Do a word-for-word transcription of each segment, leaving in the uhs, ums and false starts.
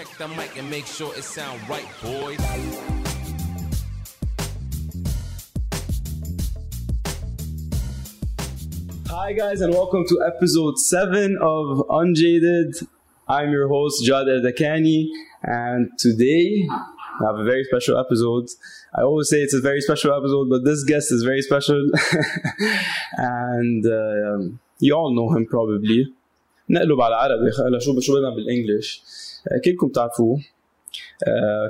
Check the mic and make sure it sound right, boys. Hi guys and welcome to episode seven of Unjaded. I'm your host Jad El Dakani, and today I have a very special episode. I always say it's a very special episode, but this guest is very special. and uh, you all know him probably. نقلب على العربي خلا شو شو بدنا بالانجلش. كلكم بتعرفوه.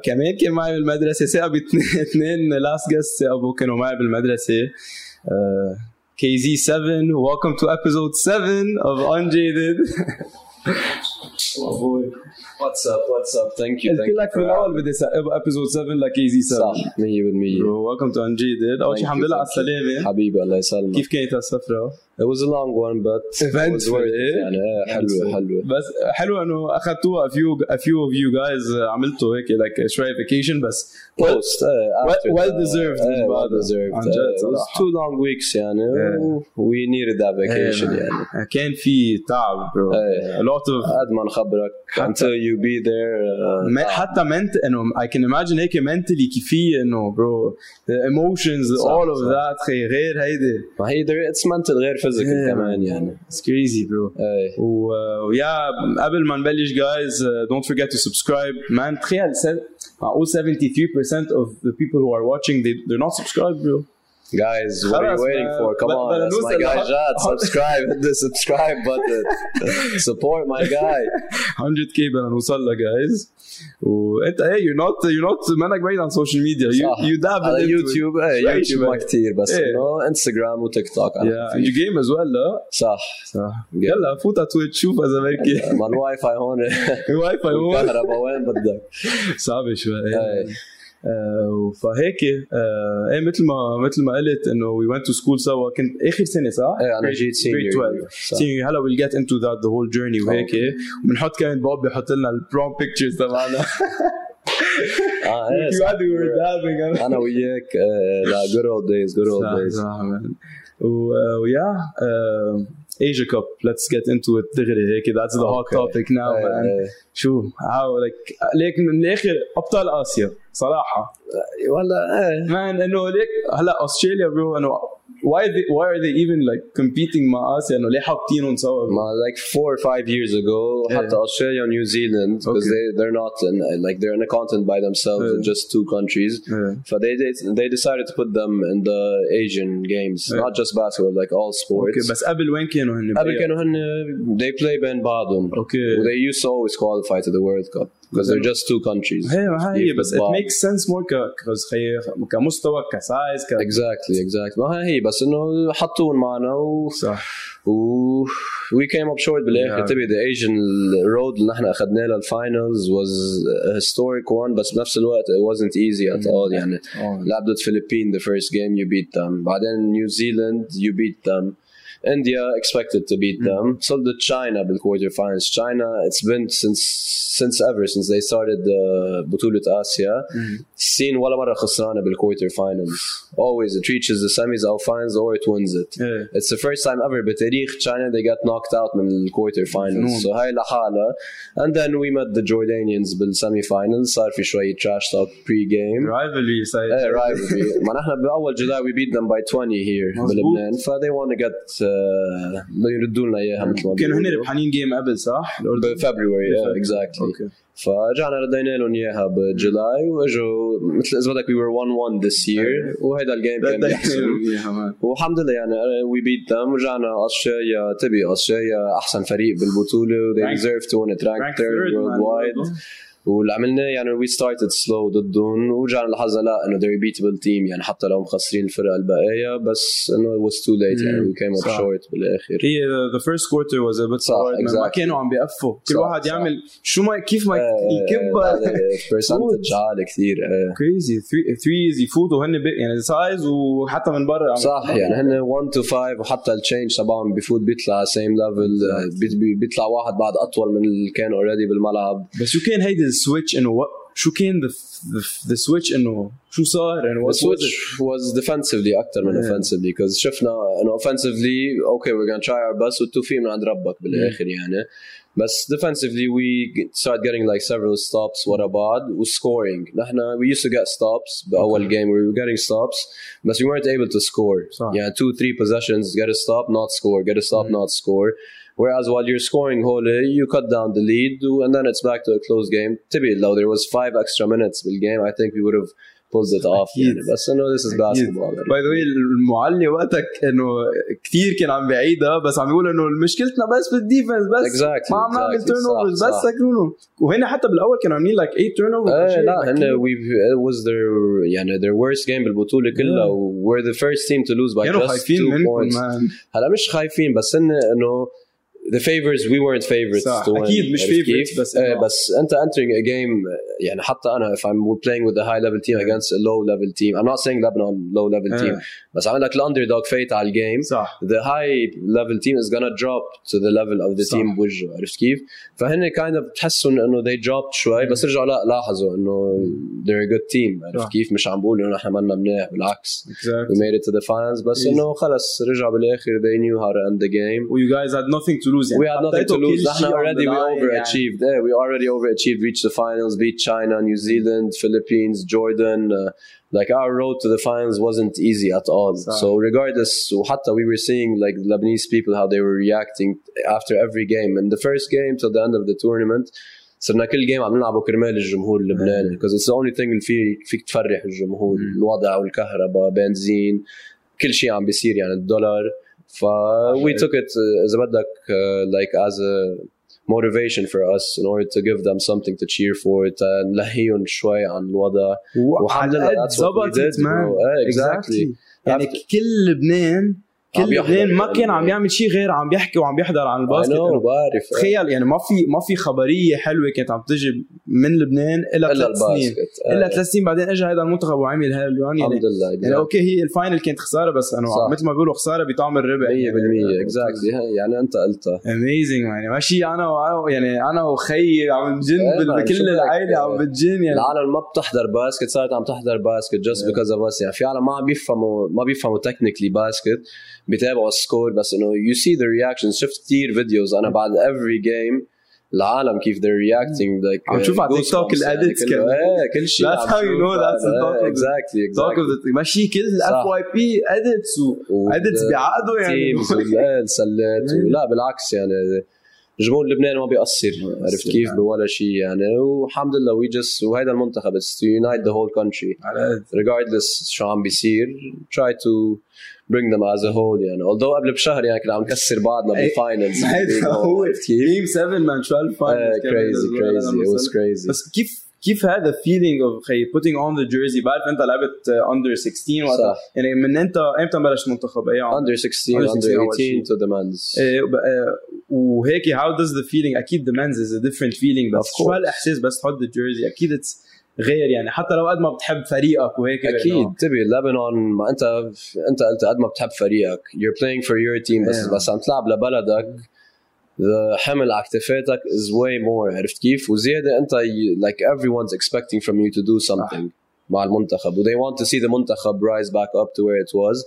كمان كان معي بالمدرسة ساعة باثنين last guest أبو كانوا معي بالمدرسة. K Z seven, welcome to episode seven of Unjaded. Oh boy. What's up, what's up, thank you, thank you. لك في الأول بدي سأبقى episode seven like K Z seven. صح, مية بالمية. Welcome to Unjaded. أول شيء الحمد لله على السلامة. حبيبي الله يسلمك. كيف كانت السفرة؟ It was a long one but it was worth it. يعني حلوة حلوة. بس حلوة إنه أخذتوها a few a few of you guys عملتوا هيك like شوي vacation بس. Post. Well deserved. Well deserved. It was two long weeks يعني. We needed that vacation يعني. كان في تعب bro. A lot of. قد ما نخبرك. Until you be there. حتى ment إنه I can imagine هيك mentally كيفية إنه bro the emotions all of that غير هيدا. ما هي there it's mental غير. فيزيكال كمان يعني it's crazy bro ويا قبل ما نبلش guys don't forget to subscribe man تخيل معقول seventy-three percent of the people who are watching they they're not subscribed bro guys what are you waiting for come on that's my guy Jad subscribe hit the subscribe button support my guy one hundred K بدنا نوصل له guys وانت ايه you're not you're not مانك بعيد عن social media you you dabble على يوتيوب ايه يوتيوب ما كتير بس انه انستغرام وتيك توك yeah you game as well لا صح صح يلا فوت على تويتش شوف اذا مالكي ما الواي فاي هون الواي فاي هون الكهرباء وين بدك صعبه شوي فهيك ايه مثل ما مثل ما قلت انه وي ونت تو سكول سوا كنت اخر سنه صح؟ ايه انا جيت سينيور هلا ويل جيت انتو ذات ذا هول جيرني وهيك وبنحط كمان بوب بيحط لنا البروم بيكتشرز تبعنا اه ايه انا وياك لا جود اولد دايز جود اولد دايز ويا Asia Cup. Let's get into it. Okay, that's the hot topic now, man. شو how like ليك من الآخر أبطال آسيا صراحة. والله إيه. Man, إنه ليك هلا أستراليا bro إنه why they, why are they even like competing مع آسيا إنه ليه حاطينهم سوا. ما like four or five years ago حتى Australia and New Zealand because they they're not in, like they're in a continent by themselves in just two countries. So they they decided to put them in the Asian games, not just basketball, like all sports. Okay, بس قبل وين كانوا هن؟ قبل كانوا هن they play بين بعضهم. Okay. They used to always qualify to the World Cup because they're just two countries. Hey, hey, but it makes sense more because خير كمستوى كسايز ك. Exactly, exactly. ما هي بس إنه حطون معنا و. و we came up short بالآخر تبي the Asian road اللي نحن أخذناه للفاينلز was a historic one بس بنفس الوقت it wasn't easy at all يعني لعبت فلبين the first game you beat them بعدين New Zealand you beat them. India expected to beat them. Mm. So did China in the quarterfinals. China, it's been since since ever since they started the Butoulat Asia. Seen ولا مرة خسرانة in the quarterfinals. Always it reaches the semis or finals or it wins it. Yeah. It's the first time ever. But تاريخ China they got knocked out in the quarterfinals. Mm. So هاي لحالة. And then we met the Jordanians in the semifinals. صار في شوية trash talk pre-game. Rivalry, say. Yeah, rivalry. ما نحنا بأول جولة we beat them by twenty here in Lebanon. So they want to get uh, لا يردون لنا إياها مثل ما كانوا هني ربحانين جيم قبل صح؟ فبراير yeah exactly okay. فجعنا ردينا لهم إياها بجولاي وأجوا مثل إذا بدك we were one one this year وهذا الجيم كان يحسن والحمد لله يعني we beat them ورجعنا أستراليا تبي أستراليا أحسن فريق بالبطولة they deserve to win it ranked third worldwide والعملنا يعني we started slow ضدهم ورجعنا لحظة لا إنه they're beatable team يعني حتى لو مخسرين الفرق الباقية بس إنه it was too late mm. يعني we came up short بالآخر. هي the first quarter was a bit sour. Exactly. ما كانوا عم بيقفوا كل واحد يعمل شو ما كيف ما يكبر. percentage عالي كثير. crazy three threes يفوتوا هن يعني size وحتى من برا. صح يعني هن one to five وحتى ال change تبعهم بيفوت بيطلع same level بيطلع واحد بعد أطول من اللي كان already بالملعب. بس شو كان هيدا switch and what شو كان ذا سويتش انه شو صار؟ يعني السويتش واز ديفنسيفلي اكثر من اوفنسيفلي كوز شفنا انه اوفنسيفلي اوكي وي جان تراي اور بس والتوفيق من عند ربك بالاخر يعني بس defensively we started getting like several stops ورا بعض و scoring نحن we used to get stops بأول okay. game we were getting stops but we weren't able to score صح. يعني two three possessions get a stop not score get a stop mm. not score whereas while you're scoring wholly you cut down the lead and then it's back to a close game تبي لو there was five extra minutes بالgame I think we would have pulled it off يعني. بس انه this is basketball by the way المعلي وقتك انه كثير كان عم بعيدها بس عم يقول انه مشكلتنا بس بالديفنس بس exactly, ما عم نعمل تيرن اوفرز بس سكرونه وهنا حتى بالاول كانوا عاملين لك eight تيرن اوفرز لا انه we was their يعني their worst game بالبطوله كلها yeah. we're the first team to lose by just two points هلا مش خايفين بس انه انه the favorites we weren't favorites اكيد مش favorites بس إيه بس انت entering a game يعني حتى انا if I'm playing with a high level team against a low level team I'm not saying Lebanon low level team بس عم لك الاندردوج فايت على الجيم the high level team is gonna drop to the level of the صح. team بوجه عرفت كيف فهن kind of بتحسوا انه they dropped شوي بس رجعوا لا لاحظوا انه they're a good team عرفت كيف مش عم بقول انه احنا مالنا منيح بالعكس exactly. we made it to the finals بس انه خلص رجعوا بالاخر they knew how to end the game well, you guys had nothing to يعني we had nothing to lose. نحن already we overachieved. Yeah. Yeah, we already overachieved. Reached the finals. Beat China, New Zealand, Philippines, Jordan. Uh, like our road to the finals wasn't easy at all. Sorry. So regardless, حتى we were seeing like Lebanese people how they were reacting after every game. And the first game till the end of the tournament. صرنا كل جيم عم نلعبه كرمال الجمهور اللبناني. Because it's the only thing في فيك تفرح الجمهور. الوضع والكهرباء, بنزين, كل شيء عم بيصير يعني الدولار. For we took it uh, as a badak, uh, like as a motivation for us in order to give them something to cheer for it and lahiyun shway an الوضع وحلنا that's what we did bro. Yeah, exactly يعني كل لبنان كل لبنان ما كان عم يعمل شيء غير عم بيحكي وعم بيحضر عن الباسكت بعرف تخيل يعني ما في ما في خبريه حلوه كانت عم تجي من لبنان الا ثلاث سنين الا ثلاث سنين بعدين اجى هذا المنتخب وعمل هالواني يعني يعني اوكي هي الفاينل كانت خساره بس انه مثل ما بيقولوا خساره بطعم الربع مية بالمية اكزاكتلي يعني انت قلتها اميزنج يعني ماشي انا يعني انا وخيي عم نجن بكل العائله عم بتجن يعني العالم ما بتحضر باسكت صارت عم تحضر باسكت جاست بيكوز اوف اس يعني في عالم ما بيفهموا ما بيفهموا تكنيكلي باسكت بتابعوا السكور بس انه you see the reactions شفت كتير فيديوز انا بعد every game العالم كيف they're reacting like عم تشوف على تيك توك الاديتس كمان كل شيء that's how you know that's the talk exactly exactly ماشي كل الاف واي بي اديتس واديتس بيعادوا يعني سلات لا بالعكس يعني الجمهور اللبناني ما بيقصر عرفت كيف بولا شيء يعني والحمد لله وي جس وهذا المنتخب is to unite the whole country regardless شو عم بيصير try to bring them as a whole يعني although قبل بشهر يعني كنا عم نكسر بعضنا بالفاينلز هو تيم سبعة من twelve finals crazy crazy it was crazy بس كيف كيف هذا feeling of خي putting on the jersey بعد أنت لعبت under sixteen وقتها يعني من أنت إمتى بلشت منتخب أي عام under sixteen under eighteen to the men's وهيك how does the feeling أكيد the men's is a different feeling بس شو هالإحساس بس تحط the jersey أكيد it's غير يعني حتى لو قد ما بتحب فريقك وهيك اكيد تبي لبنان ما انت انت قلت قد ما بتحب فريقك you're playing for your team بس بس عم تلعب لبلدك الحمل على كتفاتك is way more عرفت كيف وزياده انت like everyone's expecting from you to do something مع المنتخب they want to see the منتخب rise back up to where it was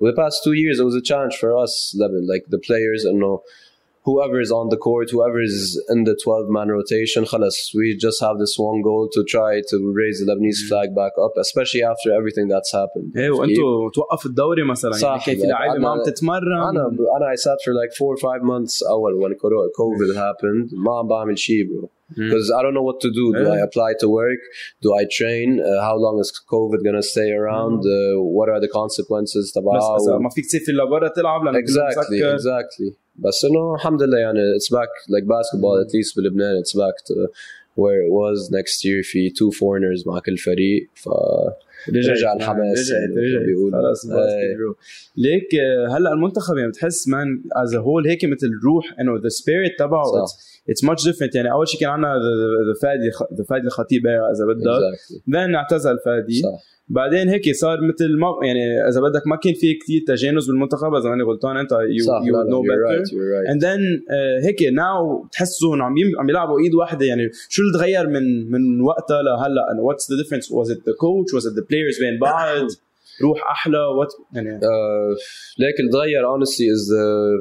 well, the past two years it was a challenge for us Lebanon like the players and no whoever is on the court whoever is in the twelve man rotation خلاص we just have this one goal to try to raise the Lebanese flag back up especially after everything that's happened ايه وانتوا توقف الدوري مثلا يعني كيف لعيبه ما عم تتمرن انا انا I sat for like four or five months اول when COVID happened ما عم بعمل شيء bro because I don't know what to do do I apply to work do I train uh, how long is COVID going to stay around uh, what are the consequences تبعها بس ما فيك تسافر لبرا تلعب لما exactly exactly بس انه الحمد لله يعني it's back like basketball at least بلبنان it's back to where it was next year في two foreigners مع كل فريق ف رجع الحماس بيقول خلاص باسكتبول ليك هلا المنتخب يعني بتحس مان as a whole هيك مثل روح انه the spirit تبعه it's much different يعني أول شيء كان عنا the the فادي the فادي الخطيب إذا بدك then اعتزل فادي بعدين هيك صار مثل ما يعني إذا بدك ما كان في كتير تجانس بالمنتخب إذا ماني غلطان أنت you you know better and then هيك now تحسون عم عم يلعبوا إيد واحدة يعني شو كل تغير من من وقتها لهلا. انا واتس ذا ديفرنس؟ واز ات ذا كوتش؟ واز ات ذا بلايرز بين بعض؟ روح احلى وات يعني uh, لكن تغير honestly is the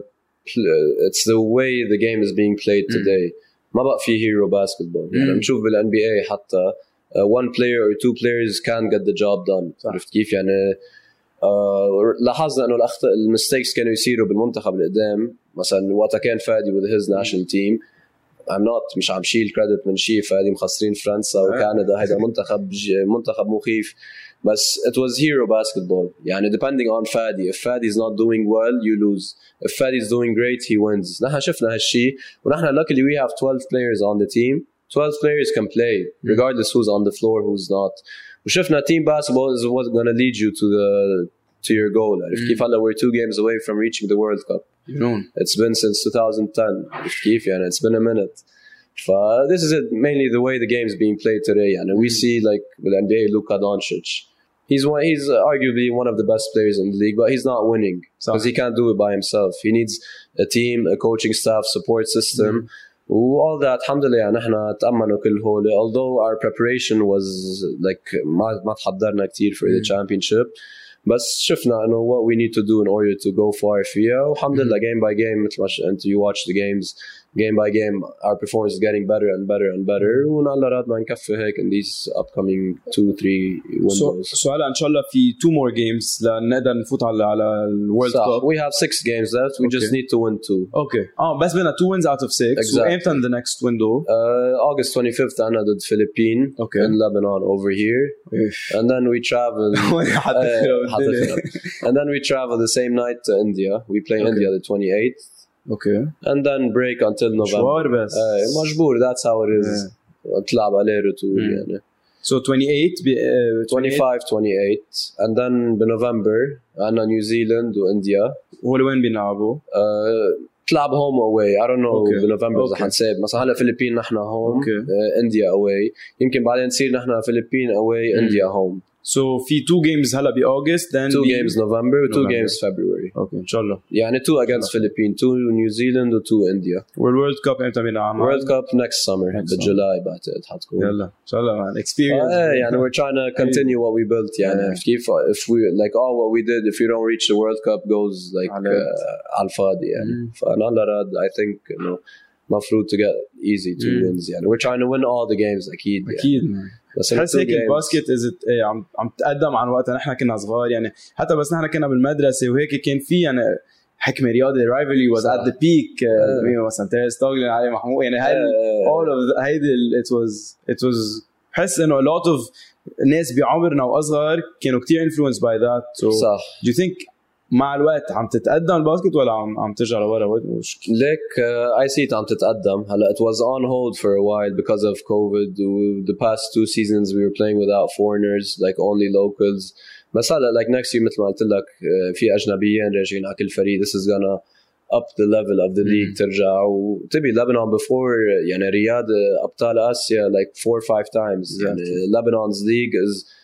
it's the way the game is being played today. ما بقى في هيرو باسكتبول. يعني بنشوف بالان بي اي حتى uh, one player or two players can't get the job done. عرفت كيف يعني؟ uh, لاحظنا انه الاخطاء المستيكس كانوا يصيروا بالمنتخب القدام مثلا وقتها كان فادي with his national team. I'm not مش عم شيل كريدت من شيء فادي مخسرين فرنسا وكندا هذا منتخب منتخب مخيف بس it was hero basketball. يعني depending on Fadi, if Fadi is not doing well you lose, if Fadi is doing great he wins. نحن شفنا هالشيء ونحن luckily we have twelve players on the team. twelve players can play regardless who's on the floor who's not. وشفنا team basketball is what's going to lead you to the to your goal. عرفت كيف؟ هلا we're two games away from reaching the World Cup. It's been since twenty ten. عرفت كيف يعني؟ It's been a minute. فا this is it, mainly the way the game is being played today. يعني we see like with N B A Luka Doncic. He's one, he's arguably one of the best players in the league, but he's not winning because he can't do it by himself. He needs a team, a coaching staff, support system. All that, alhamdulillah, نحن تأمنوا كل هوله. Although our preparation was like ما ما تحضرنا كتير for the championship. بس شفنا انه what we need to do in order to go far فيها والحمد لله game by game مثل ما انت you watch the games game by game our performance is getting better and better and better ونالله رادنا نكفي هيك in these upcoming two three windows. So هلا ان شاء الله في two more games لنقدر نفوت على على الورلد كاب. We have six games left we okay. just need to win two. Okay. اه بس بدنا two wins out of six. Exactly. So after the next window uh, August twenty-fifth انا ضد فلبين okay. in Lebanon over here and then we travel uh, and then we travel the same night to India. We play okay. India the twenty-eighth. Okay. And then break until November. Uh, مجبور. That's how it is. تلعب عليه رتول يعني. So twenty-eight. Uh, twenty-five, twenty-eight. And then in November, أنا New Zealand و India. هو وين بيلعبوا؟ تلعب home away. I don't know. Okay. بنوفمبر إذا okay. حنسيب. مثلا هلا فلبين نحن home. Okay. Uh, India away. يمكن بعدين نصير نحن فلبين away, mm. India home. So في two games هلا ب August, then two games November, November, two games February. Okay, inshallah. يعني two against Philippines, two New Zealand, and two India. World Cup إمتى بنعمل؟ World Cup next summer, in July بعتقد حتكون. يلا inshallah, experience. آه, يعني we're trying to continue what we built. يعني كيف if we like all what we did, if we don't reach the World Cup goes like uh, al fadi. يعني فنالله راد I think you know مفروض to get easy two wins. يعني we're trying to win all the games أكيد. أكيد. يعني. حس هيك الباسكت إذا عم عم تقدم عن وقتنا نحن كنا صغار يعني حتى بس نحن كنا بالمدرسة وهيك كان في يعني حكمة رياضي rivalry was at the peak مين مثلا تيرس تاغلين علي محمود يعني هاي all of هيدا it was it was حس إنه a lot of ناس بعمرنا وأصغر كانوا كتير influenced by that. So do you think مع الوقت عم تتقدم الباسكت ولا عم عم ترجع لورا وش ليك اي سيت عم تتقدم هلا it was on hold for a while because of COVID. The past two seasons we were playing without foreigners like only locals بس هلا like next year مثل ما قلت لك في اجنبيين راجعين على كل فريق. This is gonna up the level of the league. ترجع وتبي لبنان before يعني رياض ابطال اسيا like four five times. يعني Lebanon's league is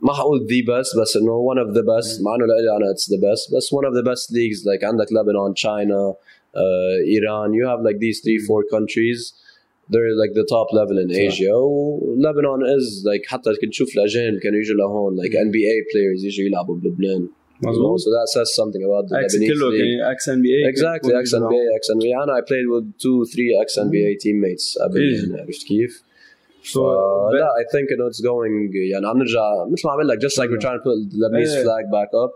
ما حقول the best بس إنه one of the best مع إنه لألي أنا it's the best بس one of the best leagues like عندك Lebanon, China, uh, Iran. You have like these three four countries they're like the top level in Asia. Lebanon is like حتى كنت شوف الأجانب كانوا يجوا لهون like N B A players يجوا يلعبوا بلبنان. مظبوط. So that says something about the Lebanese league. Ex-N B A. Exactly. Ex-N B A. أنا I played with two three ex-N B A teammates. أبدا عرفت كيف. So uh, yeah, I think you know it's going. Yeah, I'm gonna. مثل ما عمل لك just like we're trying to put the Lebanese yeah. flag back up.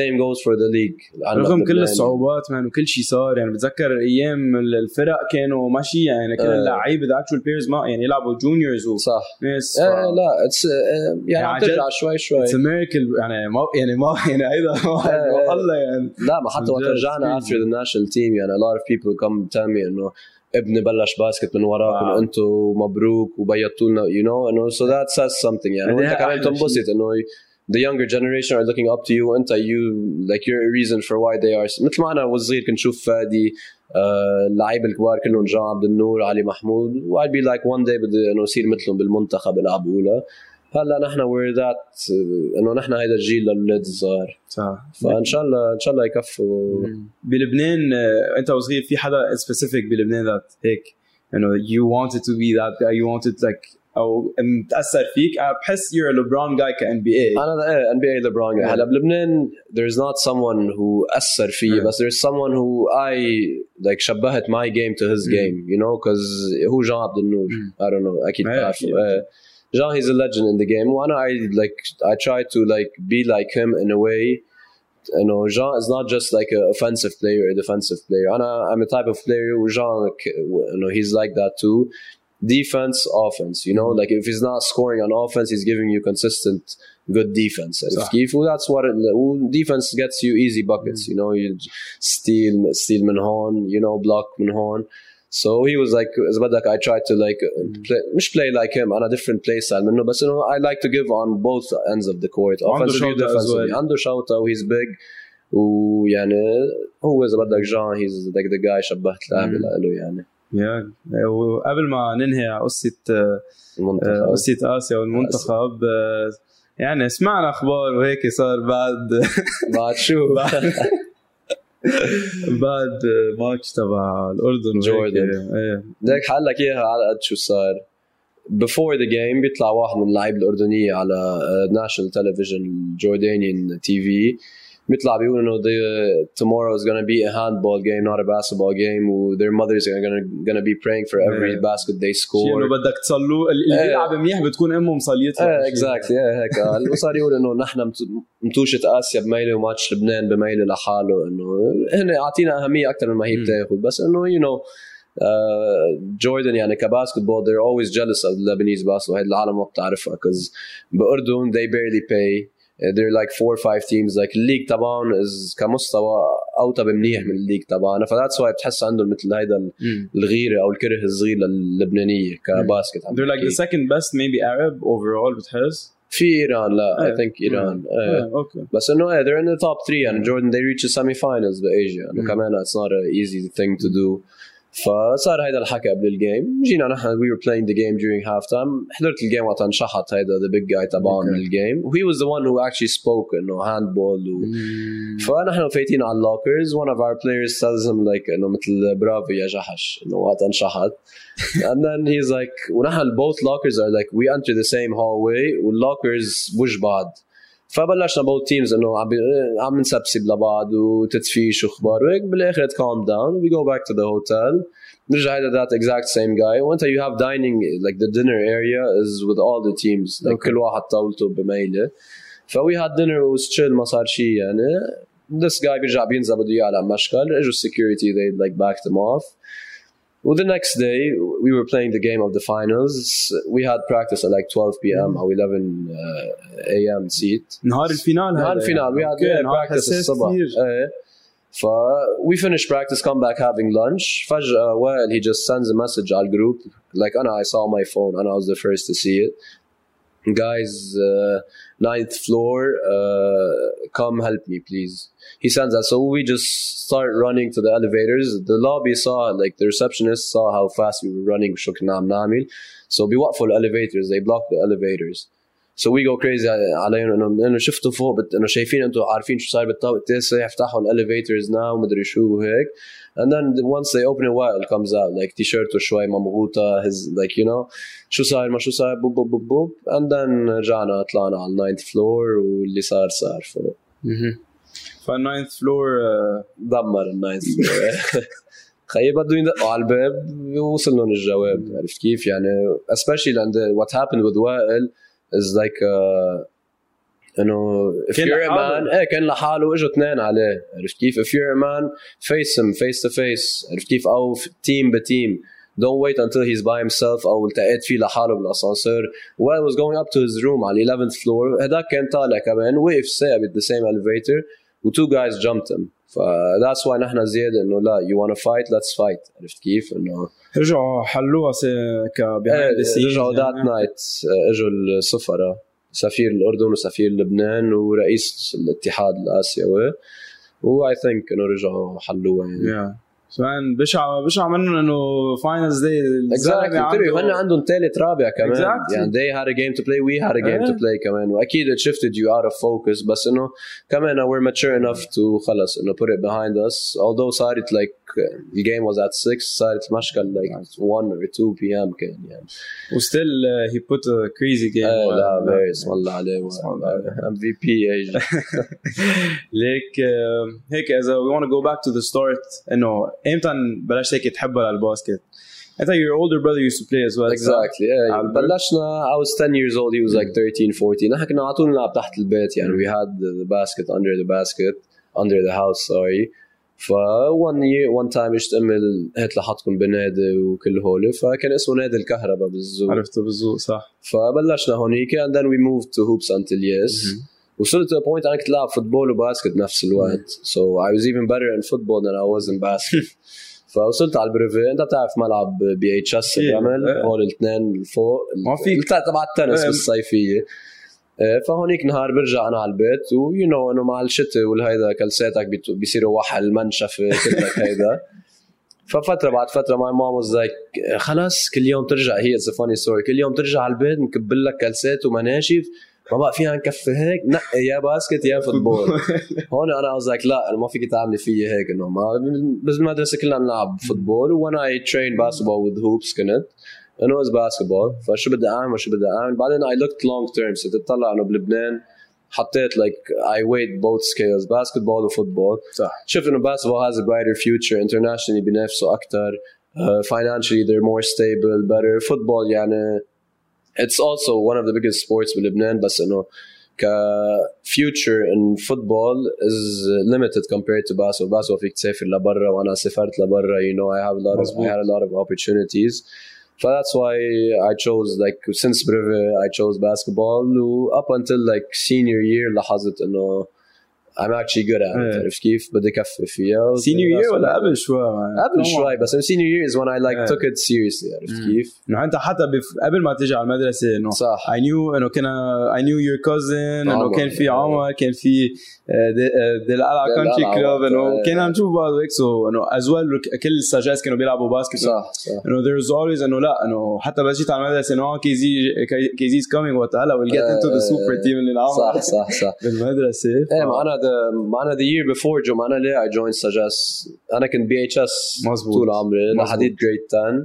Same goes for the league. رغم كل الصعوبات ما إنه كل شيء صار يعني بتذكر أيام الفرق كانوا ماشي يعني كل اللعيبة the actual players ما يعني يلعبوا juniors و. صح. ناس. إيه لا it's يعني عم ترجع شوي شوي. It's a miracle يعني ما يعني ما يعني هذا والله يعني. لا ما حتى وقت رجعنا after the national team يعني a lot of people come tell me إنه ابني بلش باسكت من وراكم wow. انتو مبروك وبيطولنا you know and so that says something يعني وانت كمان تنبسط انه the younger generation are looking up to you انت you like you're a reason for why they are مثل ما انا وصغير كنت شوف فادي اللعيبه uh, الكبار كلهم جان عبد النور علي محمود I'd be like one day بدي انه يصير مثلهم بالمنتخب العب اولى. هلا نحن we're that انه نحن هيدا الجيل للولاد الصغار. صح. فان شاء الله ان شاء الله يكفوا. بلبنان انت وصغير في حدا سبيسيفيك بلبنان ذات هيك you know you wanted to be that guy, you wanted like او متاثر فيك. I بحس you're a LeBron guy ك N B A. انا N B A LeBron guy. هلا بلبنان there's not someone who اثر فيه mm. but there's someone who I like شبهت my game to his mm. game, you know, cuz هو جان عبد النور. mm. I don't know, اكيد بتعرفه. Jean, he's a legend in the game. One, I like, I try to like be like him in a way. You know, Jean is not just like an offensive player, a defensive player. أنا, I'm a type of player. Jean, like, you know, he's like that too. Defense, offense, you know, like if he's not scoring on offense, he's giving you consistent good defense. And if you, that's what it, defense gets you easy buckets, you know, you steal, steal من هون, you know, block من هون. So he was like, like I tried to like play, مش play like him on a different play style, but you know, I like to give on both ends of the court, offensively and defensively. Ando Shauta, he's big. ويعني هو إذا بدك Jean, he's like the guy شبهت لاعب له يعني. يا وقبل ما ننهي على قصة قصة آسيا والمنتخب, يعني سمعنا أخبار وهيك صار بعد بعد شو بعد, بعد ماتش تبع الأردن جوردن. بدك حلك إياها على قد شو صار before the game. بيطلع واحد من اللاعب الأردنية على national television Jordanian T V, بيطلع بيقول إنه tomorrow is gonna be a handball game, not a basketball game. Their mothers are gonna gonna be praying for every yeah. basket they score. شو إنه بدك تصلوا اللي بيلعب منيح بتكون أمه مصليتها. exactly yeah هيك قال. وصار يقول إنه نحن متوشة آسيا بميلة وماتش لبنان بميلة لحاله, إنه هنا أعطينا أهمية أكتر من ما هي بتاخد. بس إنه you know Uh, Jordan يعني كباسكتبول they're always jealous of the Lebanese basketball. هاد العالم ما بتعرفها because بأردن they barely pay. They're like four or five teams, like league طبعاً is كمستوى أوطى بمنيح من الليج طبعاً. فداتس واي بتحس عندهم مثل هيدا الغيرة أو الكره الصغير للبنانية كباسكت. They're like the second best maybe Arab overall بتحس. في إيران لا I think إيران. بس إنه they're in the top three and Jordan they reach the semi-finals بأسيا. إنه كمان it's not an easy thing to do. فصار هيدا الحكي قبل الجيم. جينا نحن we were playing the game during halftime. حضرت الجيم وقت انشحت هيدا the big guy تبعهم okay. الجيم. He was the one who actually spoke إنه handball. و... mm. فنحن فايتين على lockers. One of our players tells him like إنه مثل برافو يا جحش إنه وقت انشحت. And then he's like ونحن both lockers are like we enter the same hallway والlockers وجه بعض. فبلشنا both teams إنه عم عم نسبسب لبعض وتتفيش وخبار وهيك. بالآخر calm down, we go back to the hotel. نرجع هذا that exact same guy. وأنت you have dining, like the dinner area is with all the teams. Like okay. كل واحد طاولته بميله. فwe had dinner was chill, ما صار شيء يعني. This guy بيرجع بينزل بده يعلى مشكل. إجوا security they like backed him off. Well, the next day, we were playing the game of the finals. We had practice at like twelve p.m. or eleven a.m. seat. نهار الفينال. نهار الفينال. We had okay, yeah, practice at الصبح. Uh, so we finished practice, come back having lunch. فجأة Wael, he just sends a message on the group. Like, أنا, I saw my phone and I was the first to see it. Guys, uh, ninth floor, uh, come help me, please. He sends us. So we just start running to the elevators. The lobby saw, like the receptionist saw how fast we were running. So بيوقفوا elevators. They blocked the elevators. So we go crazy عليهم إنه إنه شفتوا فوق بت إنه شايفين أنتوا عارفين شو صار بالطابق التاسع, يفتحوا elevators now ومدري شو هيك. And then once they open it, Wael comes out like t-shirt وشوي ممغوطة, his like you know شو صار ما شو صار بوب بوب بوب بوب. And then رجعنا طلعنا على ninth floor واللي صار صار ف. فالناينث فلور دمر الناينث فلور. خي بدو يدقوا على الباب ووصل لهم الجواب. عرفت كيف يعني especially and what happened with Wael is like uh, you know if you're a man إيه كان لحاله إجوا اثنين عليه. عرفت كيف if you're a man face him face to face. عرفت كيف أو team by team. Don't wait until he's by himself أو التقيت فيه لحاله بالأسانسير. Wael was going up to his room على eleventh floor. هذاك كان طالع كمان وقف ساعة with the same elevator. Two guys jumped him. That's why نحنا زيادة إنه لا you wanna fight let's fight. عرفت كيف إنه رجعوا حلوها كبيعاد السير. رجعوا that night إجوا السفراء, سفير الأردن وسفير لبنان ورئيس الاتحاد الآسيوي, و I think إنه رجعوا حلوها يعني. سواءً بشعة بشعة منهم إنه finals day. Exactly. طبعاً هن عندهم تالت رابع كمان. Exactly. يعني they had a game to play, we had a game yeah. to play كمان. وأكيد it shifted you out of focus. بس إنه كمان we're mature enough to خلص إنه put it behind us. Although صارت like the game was at six, صارت مشكلة like one or two p.m. كان يعني. Still uh, he put a crazy game. Uh, لا very small عليه. إم في بي agent. Like um, هيك as we want to go back to the start. إنه إمتى بلشت هيك تحب الباسكت؟ I thought your older brother used to play as well. Exactly. Yeah. بلشنا. I was ten years old. He was like thirteen, fourteen. نحن كنا عطونا نلعب تحت البيت. يعني we had the basket under the basket, under the house. Sorry. فا one year one time إجت أمي هات لحطكم بنادي وكل هوله. فكان اسمه نادي الكهرباء بالزو. عرفته بالزو صح. فبلشنا هونيك and then we moved to hoops until yes. وصلت to a point أنا كنت لعب فوتبول وباسكت نفس الوقت. So I was even better in football than I was in basket. فوصلت على البريفي. أنت بتعرف ملعب بي اتش اس بعمل هول الاثنين الفوق تبع التنس بالصيفية. فهونيك نهار برجع أنا على البيت ويو نو إنه مع الشتاء والهيدا كلساتك بيصيروا وحل منشفة كلك هيدا. ففترة بعد فترة ماي مام was like خلاص كل يوم ترجع هي it's a funny story كل يوم ترجع على البيت مكبل لك كلسات ومناشف ما بقى فيها نكفي هيك نقي يا باسكت يا فوتبول. هون أنا was like لا ما فيك تعملي فيي هيك إنه ما بالمدرسة كلنا نلعب فوتبول وأنا I trained basketball with hoops كنت I know it's basketball. فشو بدي أعمل وشو بدي أعمل. بعدين I looked long term. So تطلع إنه بلبنان حطيت like I weighed both scales basketball and football. صح. شفت إنه basketball has a brighter future internationally بنفسه أكتر. Uh, financially they're more stable, better. Football يعني it's also one of the biggest sports بلبنان بس إنه ك future in football is limited compared to basketball. Basketball فيك تسافر لبرا وأنا سافرت لبرا. You know I have a lot of I had a lot of opportunities. So that's why I chose like since breve I chose basketball up until like senior year لاحظت إنه I'm actually good at it. عرفت كيف بدي كفي فيها. Senior year ولا قبل شوي؟ قبل شوي بس senior year is when I like took it seriously. عرفت كيف؟ إنه أنت حتى قبل ما تيجي على المدرسة إنه I knew إنه كان I knew your cousin إنه كان في عمر كان في دل على country club إنه كنا عم نشوف بعض هيك so إنه as well كل الساجاس كانوا بيلعبوا باسكت. صح صح. إنه there's always إنه لا إنه حتى بس جيت على المدرسة إنه كيزي كيزي's coming what هلا we'll get into the super team اللي نلعبه. صح صح صح. بالمدرسة. إيه معنا معنا the year before جمعنا ليه I joined Sajas أنا كنت بي اتش اس طول عمري لحديت grade ten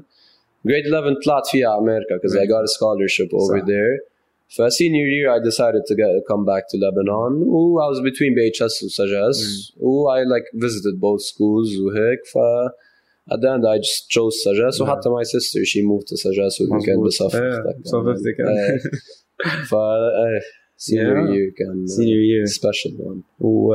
grade eleven طلعت فيها على أمريكا because I got a scholarship over there. For senior year I decided to get, come back to Lebanon and I was between بي اتش اس and Sajas and I like visited both schools وهيك ف at the end I just chose Sajas and حتى my sister she moved to Sajas and كانت بصففتك بصففتك ف senior yeah. year كان senior year special one. و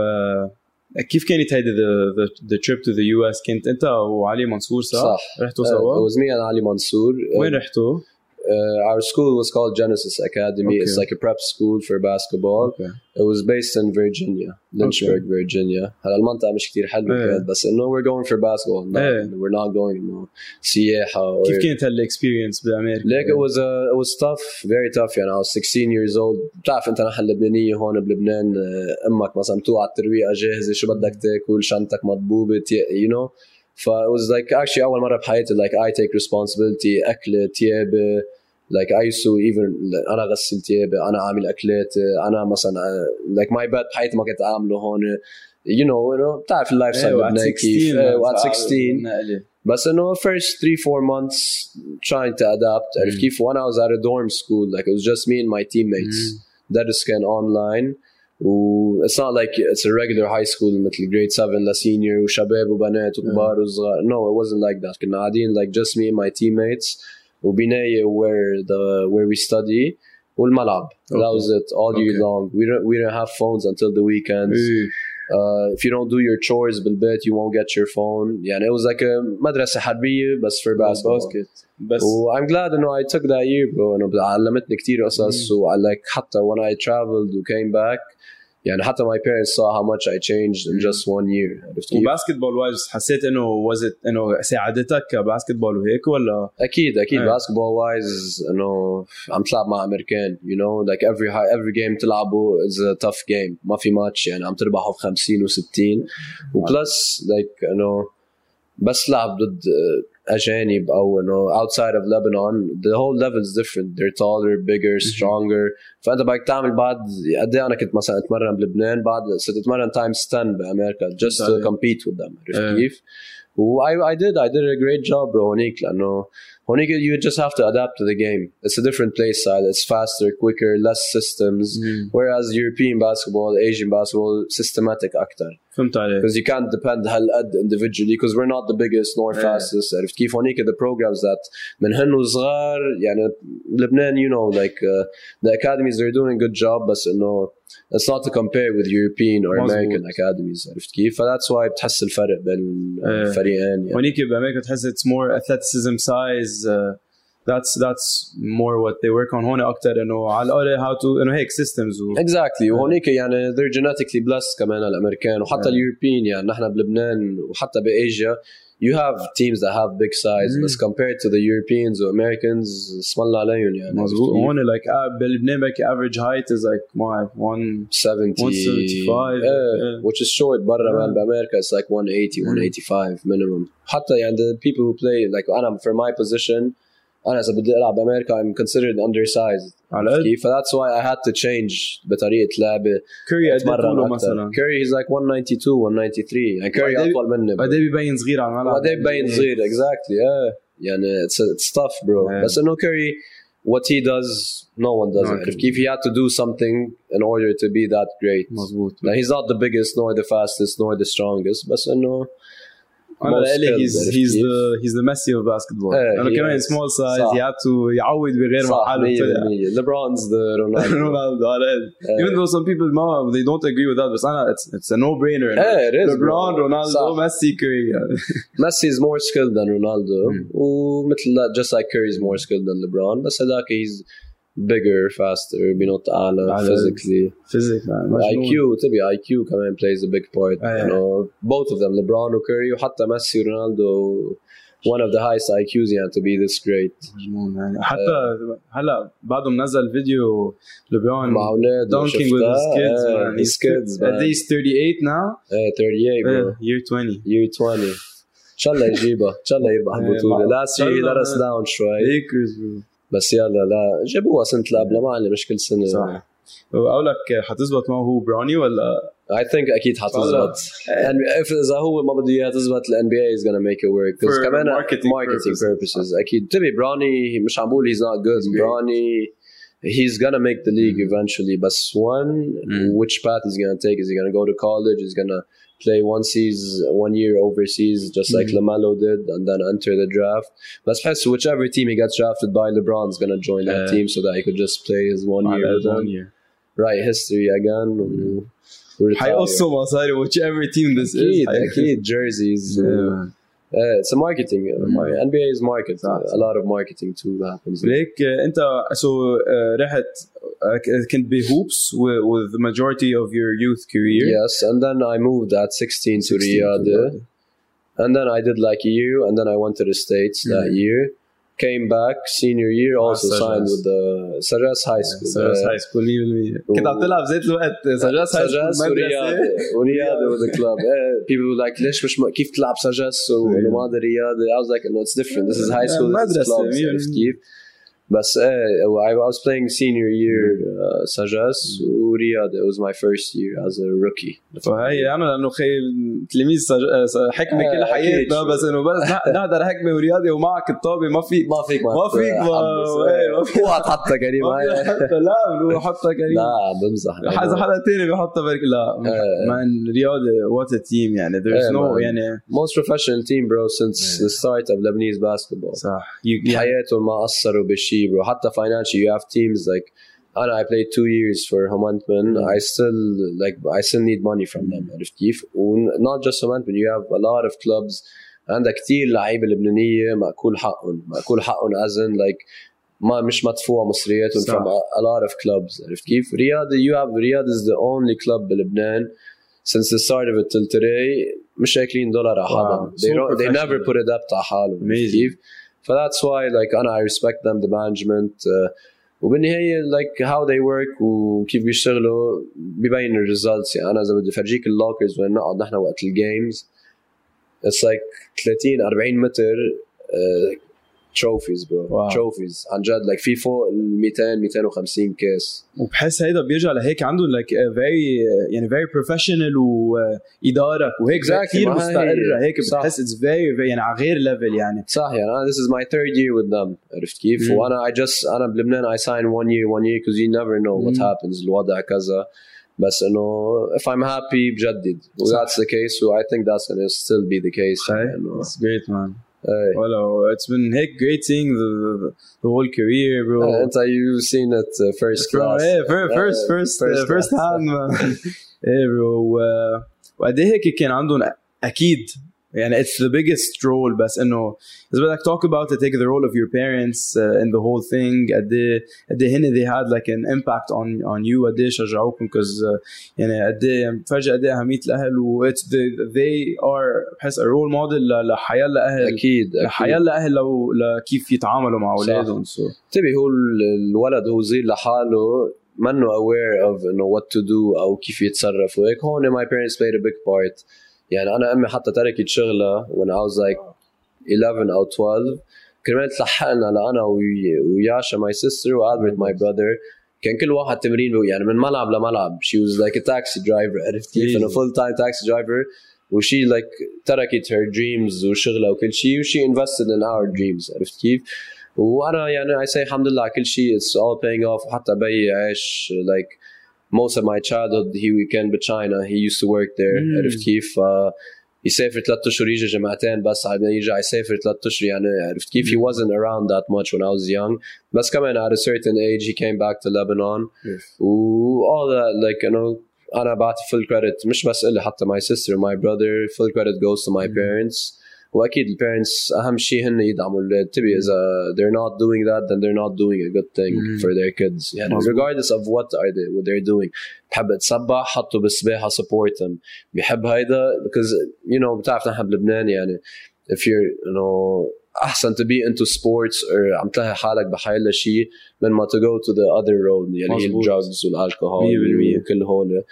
كيف كانت هيدا the the the trip to the U S كنت أنت وعلي منصور صح؟ صح. رحتوا سوا؟ It was me and علي منصور. وين رحتوا؟ Uh, our school was called Genesis Academy. Okay. It's like a prep school for basketball. Okay. It was based in Virginia, Lynchburg, okay. Virginia. هلا المنطقة مش كتير حلوة كده بس إنه we're going for basketball. No, yeah. We're not going no سياحة. كيف كانت هال experience بأمريكا؟ Like it was a it was tough, very tough. يعني I was sixteen years old. بتعرف أنت نحن لبنانية هون بلبنان أمك مثلاً توع الترويقة جاهزة شو بدك تاكل شنطتك مطبوبة you know. ف it was like actually أول مرة بحياتي like I take responsibility أكل تيابي like I used to even أنا غسل تيابي أنا عامل أكلات أنا مثلا like my bed بحياتي ما كنت أعمله هون you know you know بتعرف اللايف ستايل بدنا كيف وقت sixteen بس إنه first three four months trying to adapt عرفت كيف وأنا I was at a dorm school like it was just me and my teammates that is كان online و it's not like it's a regular high school مثل grade seven لا senior وشباب وبنات وكبار وصغار no it wasn't like that كنا عادين like just me and my teammates وبناية where the where we study والملعب okay. that was it all okay. year long we don't we don't have phones until the weekends uh, if you don't do your chores بالبيت you won't get your phone يعني it was like a مدرسة حربية بس for basketball بس I'm glad you know I took that year bro إنه علمتني كتير قصص و like حتى when I traveled and came back يعني حتى my parents saw how much I changed in just one year. وباسكتبول وايز حسيت إنه was it إنه ساعدتك باسكتبول وهيك ولا؟ أكيد أكيد باسكتبول وايز إنه عم تلعب مع أمريكان you know like every every game تلعبه is a tough game ما في ماتش يعني عم تربحه بخمسين وستين وبلس like إنه you know, بس لعب ضد أجانب أو إنه outside of Lebanon the whole level is different, they're taller, bigger, stronger. فأنت بدك تعمل بعض قد أنا كنت مثلا أتمرن بلبنان بعد ستتمرن times ten بأمريكا just to compete with them. عرفت كيف؟ I I did I did a great job bro هونيك, لأنه هونيك you just have to adapt to the game. It's a different play style. It's faster, quicker, less systems. Mm. Whereas European basketball, Asian basketball, systematic أكتر. فهمت عليك. Because you can't depend هالقد individually. Because we're not the biggest nor fastest. عرفت كيف هونيك the programs that من هن وصغار يعني لبنان you know like uh, the academies they're doing a good job, بس إنه it's not to compare with European or American مزبوط. academies. عرفت كيف؟ فthat's why بتحس الفرق بين الفريقين. هونيك بأمريكا تحس it's more athleticism, size. Uh, that's that's more what they work on هنا أكتر إنه على الأقل how to إنه هيك systems و... exactly وهونيك يعني they're genetically blessed كمان الأمريكان وحتى اليوروبيين يعني نحنا بلبنان وحتى بآسيا you have teams that have big size mm. but compared to the Europeans or Americans اسم الله عليهم يعني هون like uh, بلبنان like average height is like my one seventy, one seventy-five uh, yeah. which is short برا yeah. man بأمريكا it's like one eighty mm. one eighty-five minimum حتى يعني the people who play like أنا for my position أنا إذا بدي ألعب بأمريكا I'm considered undersized so that's why I had to change بطريقة لعبة Curry أتمرن مثلا Curry is like one ninety-two, one ninety-three and Curry أطول مني وده بيبين صغير عن ملعب وده بيبين صغير exactly yeah يعني it's, it's tough bro yeah. بس إنه Curry what he does no one does no, it. If he had to do something in order to be that great مزبوط like, he's not the biggest nor the fastest nor the strongest بس إنه he's he's the he's the Messi of basketball. Yeah, and كمان small size صح. He had to يعود بغير ما حاله. LeBron's the Ronaldo. Ronaldo. Yeah. Even though some people ما they don't agree with that, but أنا it's it's a no-brainer. Yeah, it is. LeBron, bro. Ronaldo, صح. Messi, Curry. Messi is more skilled than Ronaldo. ومثل just like Curry is more skilled than LeBron. بس هذاك he's bigger, faster, بنط أعلى, physically. Physics, I Q, تبي I Q كمان plays a big part. آه you know, both of them, LeBron و Curry وحتى ميسي و رونالدو, one of the highest I Qs يعني to be this great. يعني حتى هلا بعدهم نزل فيديو LeBron dunking with his kids. آه man. His kids. At least thirty-eight now. آه thirty-eight. آه year twenty. year twenty. إن شاء الله يجيبه. إن شاء الله يربح البطولة. Last year he let us down شوي. بس يلا لا جابوها سنة لابلا ما عندي مشكلة سنة صح وأقولك حتزبط ما هو بروني ولا I think أكيد حتزبط and if إذا هو ما بده إياه تزبط the N B A is gonna make it work because كمان marketing, marketing purposes, purposes. أكيد تبي بروني مش عم بقول he's not good It's بروني he's gonna make the league mm. eventually بس one mm. which path is he gonna take is he gonna go to college is he gonna play one season, one year overseas, just like mm-hmm. LaMelo did, and then enter the draft. But perhaps whichever team he gets drafted by, LeBron is gonna join that uh, team so that he could just play his one year. One year. Right, history again. I also Masari, whichever team this is. Akid, jerseys. Yeah. Uh, uh, it's a marketing. Uh, mm-hmm. N B A is market. Uh, a lot of marketing too happens. Like, uh, أنت so رحت. It can be hoops with, with the majority of your youth career. Yes, and then I moved at sixteen to Riyadh, and then I did like a year, and then I went to the States mm-hmm. that year. Came back senior year, also ah, signed with the Sajas High School. Sajas High School, you know. كنت عم تلعب زيت الوقت Sajas High School. ورياضة ورياضة with the club. People were like, "ليش مش كيف تلعب Sajas وما أدري رياضة?" I was like, "No, it's different. This is high school. This is club. كيف." But uh, I was playing senior year uh, Sajas and Riyadh. It was my first year as a rookie. So hey, I'm لأنه خيل تلميذ سج حكمة كل حياتنا بس إنه بس نقدر حكمة ورياضي ومعك الطابة ما في ما فيك ما فيك ما فيك وحطها كريم لا لو حطها كريم لا بمزح حاز حدا تاني بيحطها برك لا من رياضي what a team يعني there's no يعني most professional team bro since the start of Lebanese basketball صح حياتهم ما أثروا بشيء bro. Hatta financially, you have teams like I know I played two years for Hamantman. Mm-hmm. I still like I still need money from them. And not just Hamantman. You have a lot of clubs. And كتير لعيبة لبنانية ما كل حقهم ما كل حقهم أزن like ما مش مدفوع مصرياتهم from a, a lot of clubs. عرفت كيف Riyadh you have Riyadh is the only club in Lebanon since the start of it till today. مش شايلين دولار أحدا. They so they never put a debt على حالهم. So that's why, like, and I respect them, the management. وبالنهاية, uh, like, how they work وكيف بيشتغلوا بيبين ال results. يعني أنا إذا بدي فرجيك ال lockers وين نقعد نحن وقت ال games. It's like thirty to forty متر تروفيز برو تروفيز عن جد لايك في فوق ال مئتين مئتين وخمسين كاس. وبحس هيدا بيرجع لهيك عنده لايك فيري يعني فيري بروفيشنال واداره وهيك كثير مستقره هيك بتحس اتس فيري يعني على غير ليفل يعني صح. يعني انا this is my third year with them عرفت كيف. وانا I just انا بلبنان I sign one year one year because you never know what happens الوضع كذا. بس انه if I'm happy بجدد و that's the case و I think that's gonna still be the case. It's great man. Well, it's been heck great seeing the, the whole career, bro. Uh, and you've seen it uh, first class. Hey, first, first, first, uh, first, first hand, man. Hey, bro. وقد هيك كان عندهم أكيد يعني it's the biggest role. بس إنه as we like talk about it, take the role of your parents uh, in the whole thing. At the at the hint they had like an impact on on you. At the شجعوكم because uh, يعني at the فجأة ده هميت الأهل و it's the they are بحس a role model ل لحياة الأهل. أكيد. لحياة الأهل لو لكيف يتعاملوا مع أولادهم. تبي هو الولد هو زي لحاله منه aware of you know what to do أو كيف يتصرف وهيك. هون my parents played a big part. يعني أنا أمي حتى تركت شغلة when I was like eleven or twelve كرمال تلحقنا لأنا وياشا my sister وAlbert my brother. كان كل واحد تمرين يعني من ملعب لملعب. She was like a taxi driver عرفت كيف إنه full time taxi driver. وشي like تركت her dreams وشغلة وكل شيء وشي invested in our dreams عرفت كيف. وأنا يعني I say الحمد لله كل شيء it's all paying off. حتى بي عايش like most of my childhood he weekend with China he used to work there عرفت كيف. يسافر ثلاثة أشهر يجي جمعتين بس عم يرجع يسافر ثلاثة أشهر يعني عرفت كيف. He wasn't around that much when I was young. بس كمان at a certain age he came back to Lebanon. Yes. و all that like you know أنا بعطي full credit مش بس إلي حتى my sister my brother full credit goes to my parents. وأكيد the parents أهم شيء هن يدعموا الولاد. تبي إذا they're not doing that then they're not doing a good thing mm-hmm. for their kids. يعني mm-hmm. regardless of what are they what they're doing. بحب تسبح حطوا بالسباحة support them. بحب هيدا because you know بتعرف نحن بلبنان يعني if you're you know أحسن to be into sports or عم تلاقي حالك بحاله شيء من ما to go to the other road يعني drugs والالكحول وكل هول.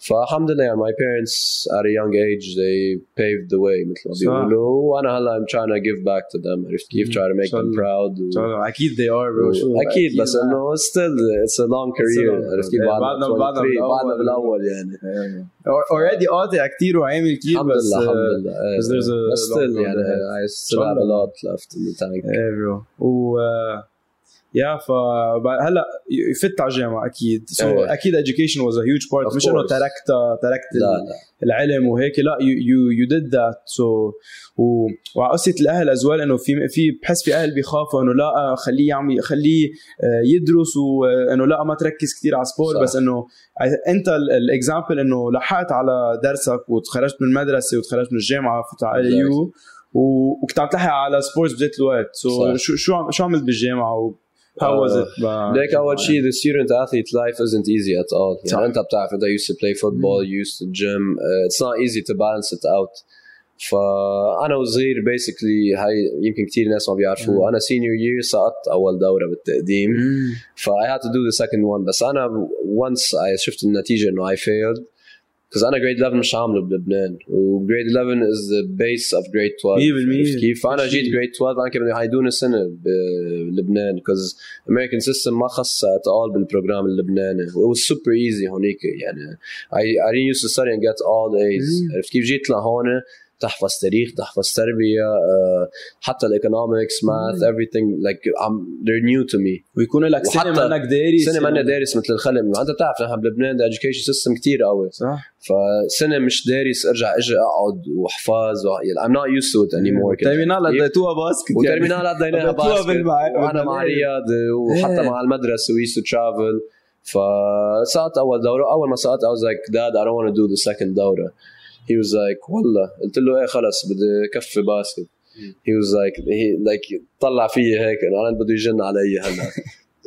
فالحمد لله my parents at a young age they paved the way مثل ما بيقولوا. وأنا هلا I'm trying to give back to them عرفت كيف. try to make them proud و... أكيد they are bro. و... أكيد بس إنه still it's a long career عرفت كيف. بعدنا بعدنا بالأول يعني already قاطع كتير وعامل كتير بس بس there's a still يعني I still have a lot left in the tank bro. و يا yeah, ف هلا فت على الجامعة أكيد so yeah. أكيد education was a huge part of مش إنه تركت تركت العلم وهيك لا you you you did that so و وعقصة الأهل أزوال إنه في في بحس في أهل بيخافوا إنه لا خليه عم خليه يدرس وإنه لا ما تركز كتير على سبور. بس إنه أنت ال example إنه لحقت على درسك وتخرجت من المدرسة وتخرجت من الجامعة فت على يو وكنت عم تلحق على سبورت بذات الوقت so شو شو شو عملت بالجامعة. How was it? Like I would say, the student athlete life isn't easy at all. Yeah. You know, I used to play football, mm-hmm. used to gym. Uh, it's not easy to balance it out. فأنا وصغير basically هاي يمكن كتير ناس ما بيعرفوا. أنا senior year سقطت أول دورة بالتقديم. ف I had to do the second one. بس أنا once I شفت النتيجة إنه I failed. Because أنا grade eleven مش عامله بلبنان. و grade eleven is the base of grade twelve. كيف أنا جيت grade twelve أنا كمان هيدون سنة بلبنان. Because American system ما خص at all بالبرنامج اللبناني. It was super easy هونيك يعني. I I didn't used to study and get all A's. عرفت كيف جيت لهون تحفظ تاريخ تحفظ تربية uh, حتى الإيكونوميكس math everything like I'm, they're new to me. ويكون لك سنة منك دارس سنة منك دارس مثل الخلم. أنت بتعرف نحن بلبنان the education system كتير قوي فسنة مش دارس أرجع أجي أقعد وحفاظ و... I'm not used to it anymore. ترمينال أديتوها باسكت وترمينال أديناها باسكت وأنا مع رياض وحتى مع المدرسة we used to travel. فساعت أول دورة أول ما ساعت I was like dad I don't want to do the second دورة. He was like, "Wallah." I told him, "Hey, خلاص, بدي كفي basket." He was like, "He like طلع فيه هيك إنه أنا بدي يجن علي هلا."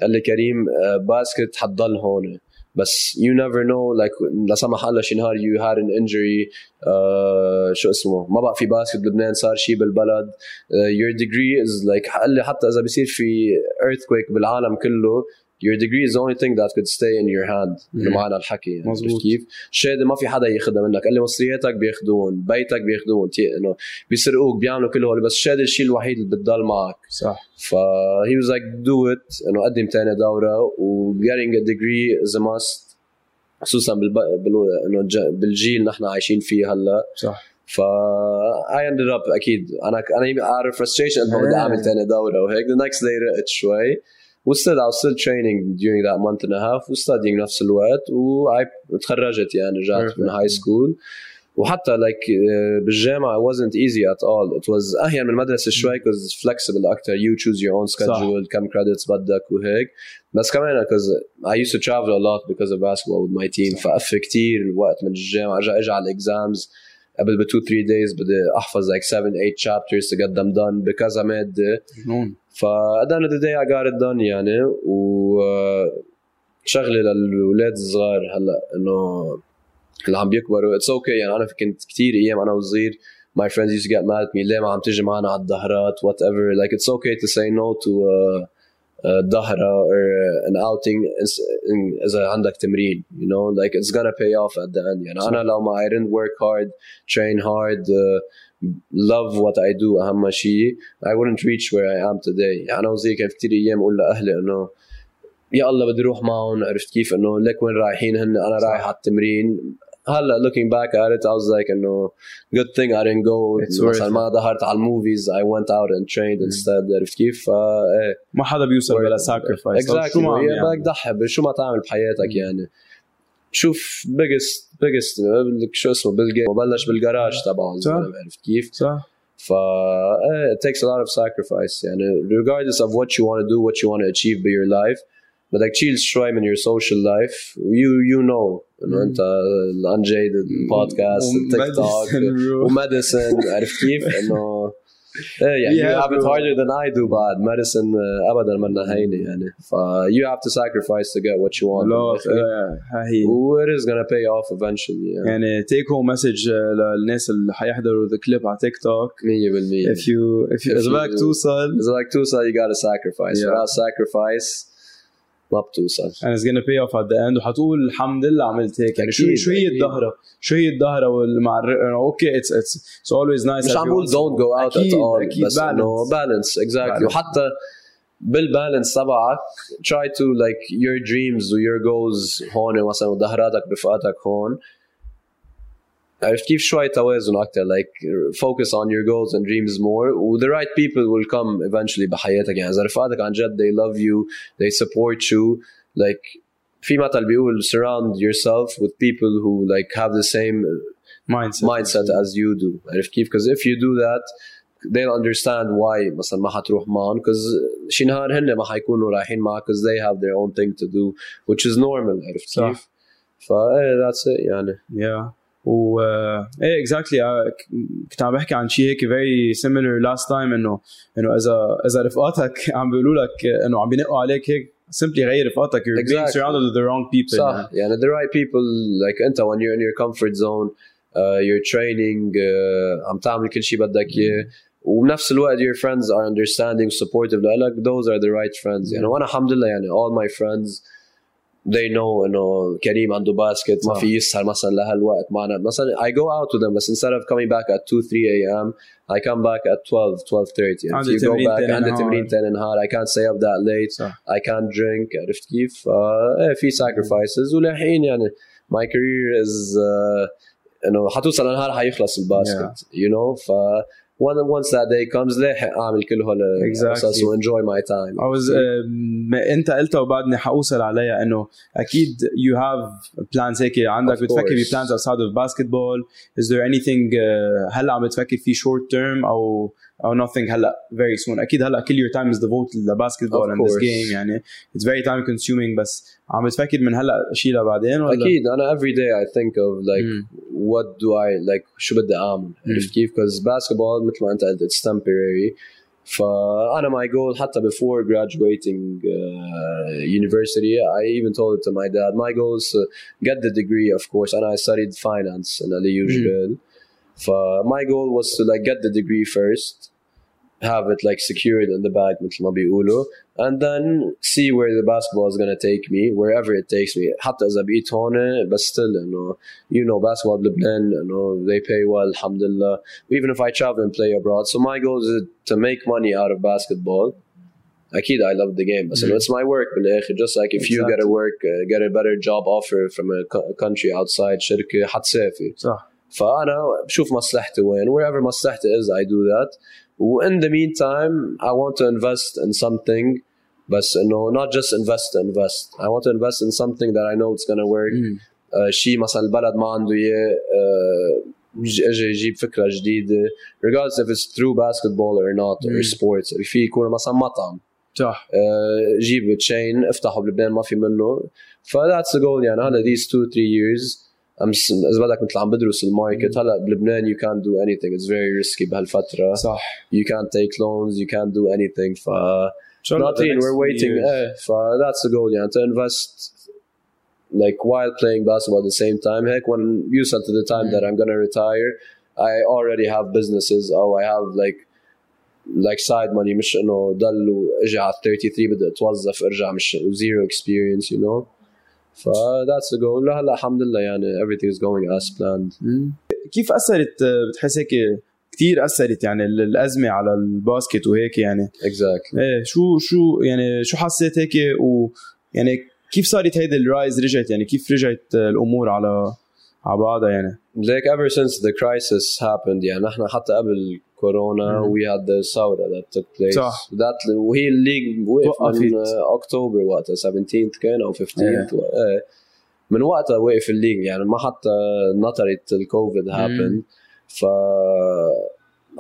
قال لي كريم, "Basket حضل هون." بس you never know like لا سمح الله شي نهار you had an injury uh, شو اسمه ما بقى في باسكت بلبنان صار شي بالبلد uh, your degree is like قال لي حتى إذا بيصير في earthquake بالعالم كله your degree is the only thing that could stay in your hand. بمعنى الحكي يعني مزبوط. كيف الشهاده ما في حدا ياخذها منك اللي مصرياتك بياخذون بيتك بياخذون انه بيسرقوك بيعملوا كل هول بس الشهاده الشيء الوحيد اللي بتضل معك صح فهي was like do it انه قدم ثاني دوره و getting a degree is a must خصوصا بالب... بال... بالجيل نحن عايشين فيه هلا صح ف I ended up أكيد أنا أنا out of frustration أنه بدي أعمل تاني دورة وهيك the next day رقت شوي و still I was still training during that month and a half و studying نفس الوقت و I تخرجت يعني رجعت من high school وحتى like uh, بالجامعة it wasn't easy at all it was أهين من المدرسة شوي because flexible أكتر you choose your own schedule كم credits بدك وهيك بس كمان because I used to travel a lot because of basketball with my team فأفي كتير الوقت من الجامعة أجي أجي على الإكزامز قبل ب two three days بدي أحفظ like seven eight chapters to get them done بكذا مادة. فا at the end of the day I got it done يعني وشغلي للولاد الصغار هلا إنه اللي عم بيكبروا it's okay يعني أنا كنت كتير أيام أنا وصغير my friends used to get mad at me ليه ما عم تيجي معنا على الظهرات whatever like it's okay to say no to uh, uh, ظهرة or an outing إذا عندك تمرين you know like it's gonna pay off at the end يعني so أنا لو ما I didn't work hard train hard uh, love what I do أهم شيء I wouldn't reach where I am today يعني أنا وزي كان في كتير أيام أقول لأهلي إنه يا الله بدي روح معهم عرفت كيف إنه لك وين رايحين هن أنا رايح على التمرين هلا looking back at it I was like إنه good thing I didn't go مثلا ما ظهرت على الموفيز I went out and trained instead عرفت كيف فا إيه ما حدا بيوصل بلا sacrifice exactly شو ما يعني بدك تضحي بشو ما تعمل بحياتك يعني شوف biggest biggest شو اسمه بالجيم وبلش بالجراج تبعه عرفت كيف صح فا إيه it takes a lot of sacrifice يعني regardless of what you want to do what you want to achieve in your life بدك تشيل شوي من your social life you you know إنه أنت Unjaded podcast تيك توك وماديسون عرفت كيف إنه yeah you have it harder than I do بعد ماديسون أبدا ما نهيني يعني ف you have to sacrifice to get what you want and it is gonna pay off eventually يعني take home message للناس اللي حيحضروا the clip على تيك توك مية بالمية if you if you إذا بدك توصل إذا بدك توصل you gotta sacrifice without sacrifice ما بتوصل. And it's gonna pay off at the end. وحتقول الحمد لله عملت هيك. يعني شو شو هي الظهرة؟ شو هي الظهرة والمع okay it's it's it's always nice. مش عمول don't go out at all. بس إنه balance exactly. وحتى بالbalance تبعك try to like your dreams or your goals هون مثلا وظهراتك برفقاتك هون. عرفت كيف شوي توازن أكتر like focus on your goals and dreams more و the right people will come eventually بحياتك يعني إذا رفقاتك عن جد they love you they support you like في مثل بيقول surround yourself with people who like have the same mindset, mindset as you do عرفت كيف because if you do that they'll understand why مثلا ما حتروح معهم because شي نهار هن ما حيكونوا رايحين معك because they have their own thing to do which is normal عرفت كيف فا that's it يعني yeah و ايه اكزاكتلي كنت عم بحكي عن شيء هيك very similar last time انه انه اذا اذا رفقاتك عم بيقولوا لك انه عم بينقوا عليك هيك simply غير رفقاتك you're exactly. being surrounded with the wrong people صح يعني. يعني the right people like انت when you're in your comfort zone uh, you're training uh, عم تعمل كل شيء بدك اياه وبنفس الوقت your friends are understanding supportive لك those are the right friends يعني وانا الحمد لله يعني all my friends they know إنه كريم عنده باسكت ما في يسهر مثلاً لهالوقت معنا مثلاً I go out to them but instead of coming back at two three a.m. I come back at twelve, twelve thirty and you go back عندي تمرين تاني نهار I can't stay up that late صح. I can't drink عرفت كيف uh, في sacrifices ولحين يعني my career is uh, إنه حتوصل النهار حيخلص الباسكت yeah. you know ف once that day comes لحق أعمل كل هول exactly. و enjoy my time I was uh, ما أنت قلت وبعدني حأوصل عليها إنه أكيد you have plans هيك عندك of بتفكر course. بplans outside of basketball is there anything uh, هلا عم بتفكر فيه short term أو أو nothing هلا very soon أكيد هلا كل your time is devoted to basketball of and course. this game يعني it's very time consuming بس عم بتفكر من هلا شيء لبعدين ولا أكيد أنا every day I think of like mm. what do I like شو بدي أعمل عرفت كيف because basketball مثل ما أنت قلت it's temporary فأنا my goal حتى before graduating uh, university I even told it to my dad my goal is to get the degree of course and I studied finance in Ali Mansoor. Mm. So my goal was to like get the degree first have it like secured in the bag مثل ما بيقولوا, and then see where the basketball is going to take me, wherever it takes me. حتى إذا بقيت هون, but still, you know, you know basketball in Lebanon, you know, they pay well, alhamdulillah. Even if I travel and play abroad, so my goal is to make money out of basketball. Akid, I love the game. So mm-hmm. it's my work. Just like if exactly. you get a work, uh, get a better job offer from a, co- a country outside, شركة حتسافي. صح. فأنا بشوف مصلحتي وين. Wherever مصلحتي is, I do that. In the meantime, I want to invest in something. But no, not just invest to invest. I want to invest in something that I know it's going to work. شيء مثلا البلد ما عنده إياه. اجي اجيب فكره جديده. Regardless if it's through basketball or not mm-hmm. or sports. في يكون مثلا مطعم. صح. جيب تشين افتحوا بلبنان ما في منه. فذاتس ذا جول يعني هذا these two three years ام اذا بدك مثل عم بدرس الماركت هلا بلبنان you can't do anything it's very risky بهالفتره. صح. You can't take loans you can't do anything ف nothing we're waiting uh, فذاتس ذا جول يعني to invest like while playing basketball at the same time. Heck, when you said to the time mm. that I'm gonna retire I already have businesses or I have like like side money مش انه ضل واجي على ثلاثة وثلاثين بدي اتوظف ارجع مش zero experience you know ف that's the goal. هلا الحمد لله يعني everything is going as planned. كيف اثرت بتحس هيك كثير اثرت يعني الازمه على الباسكت وهيك يعني exactly. ايه شو شو يعني شو حسيت هيك ويعني كيف صارت هيدا الرايز رجعت يعني كيف رجعت الامور على على بعضها يعني like ever since the crisis happened يعني نحن حتى قبل Corona, mm-hmm. we had the Saura that took place. So, that we league went in uh, October, what, seventeenth كان أو fifteenth. Yeah. من وقتها وقف الليج يعني ما حتى نطرت ال COVID happened. Mm-hmm. ف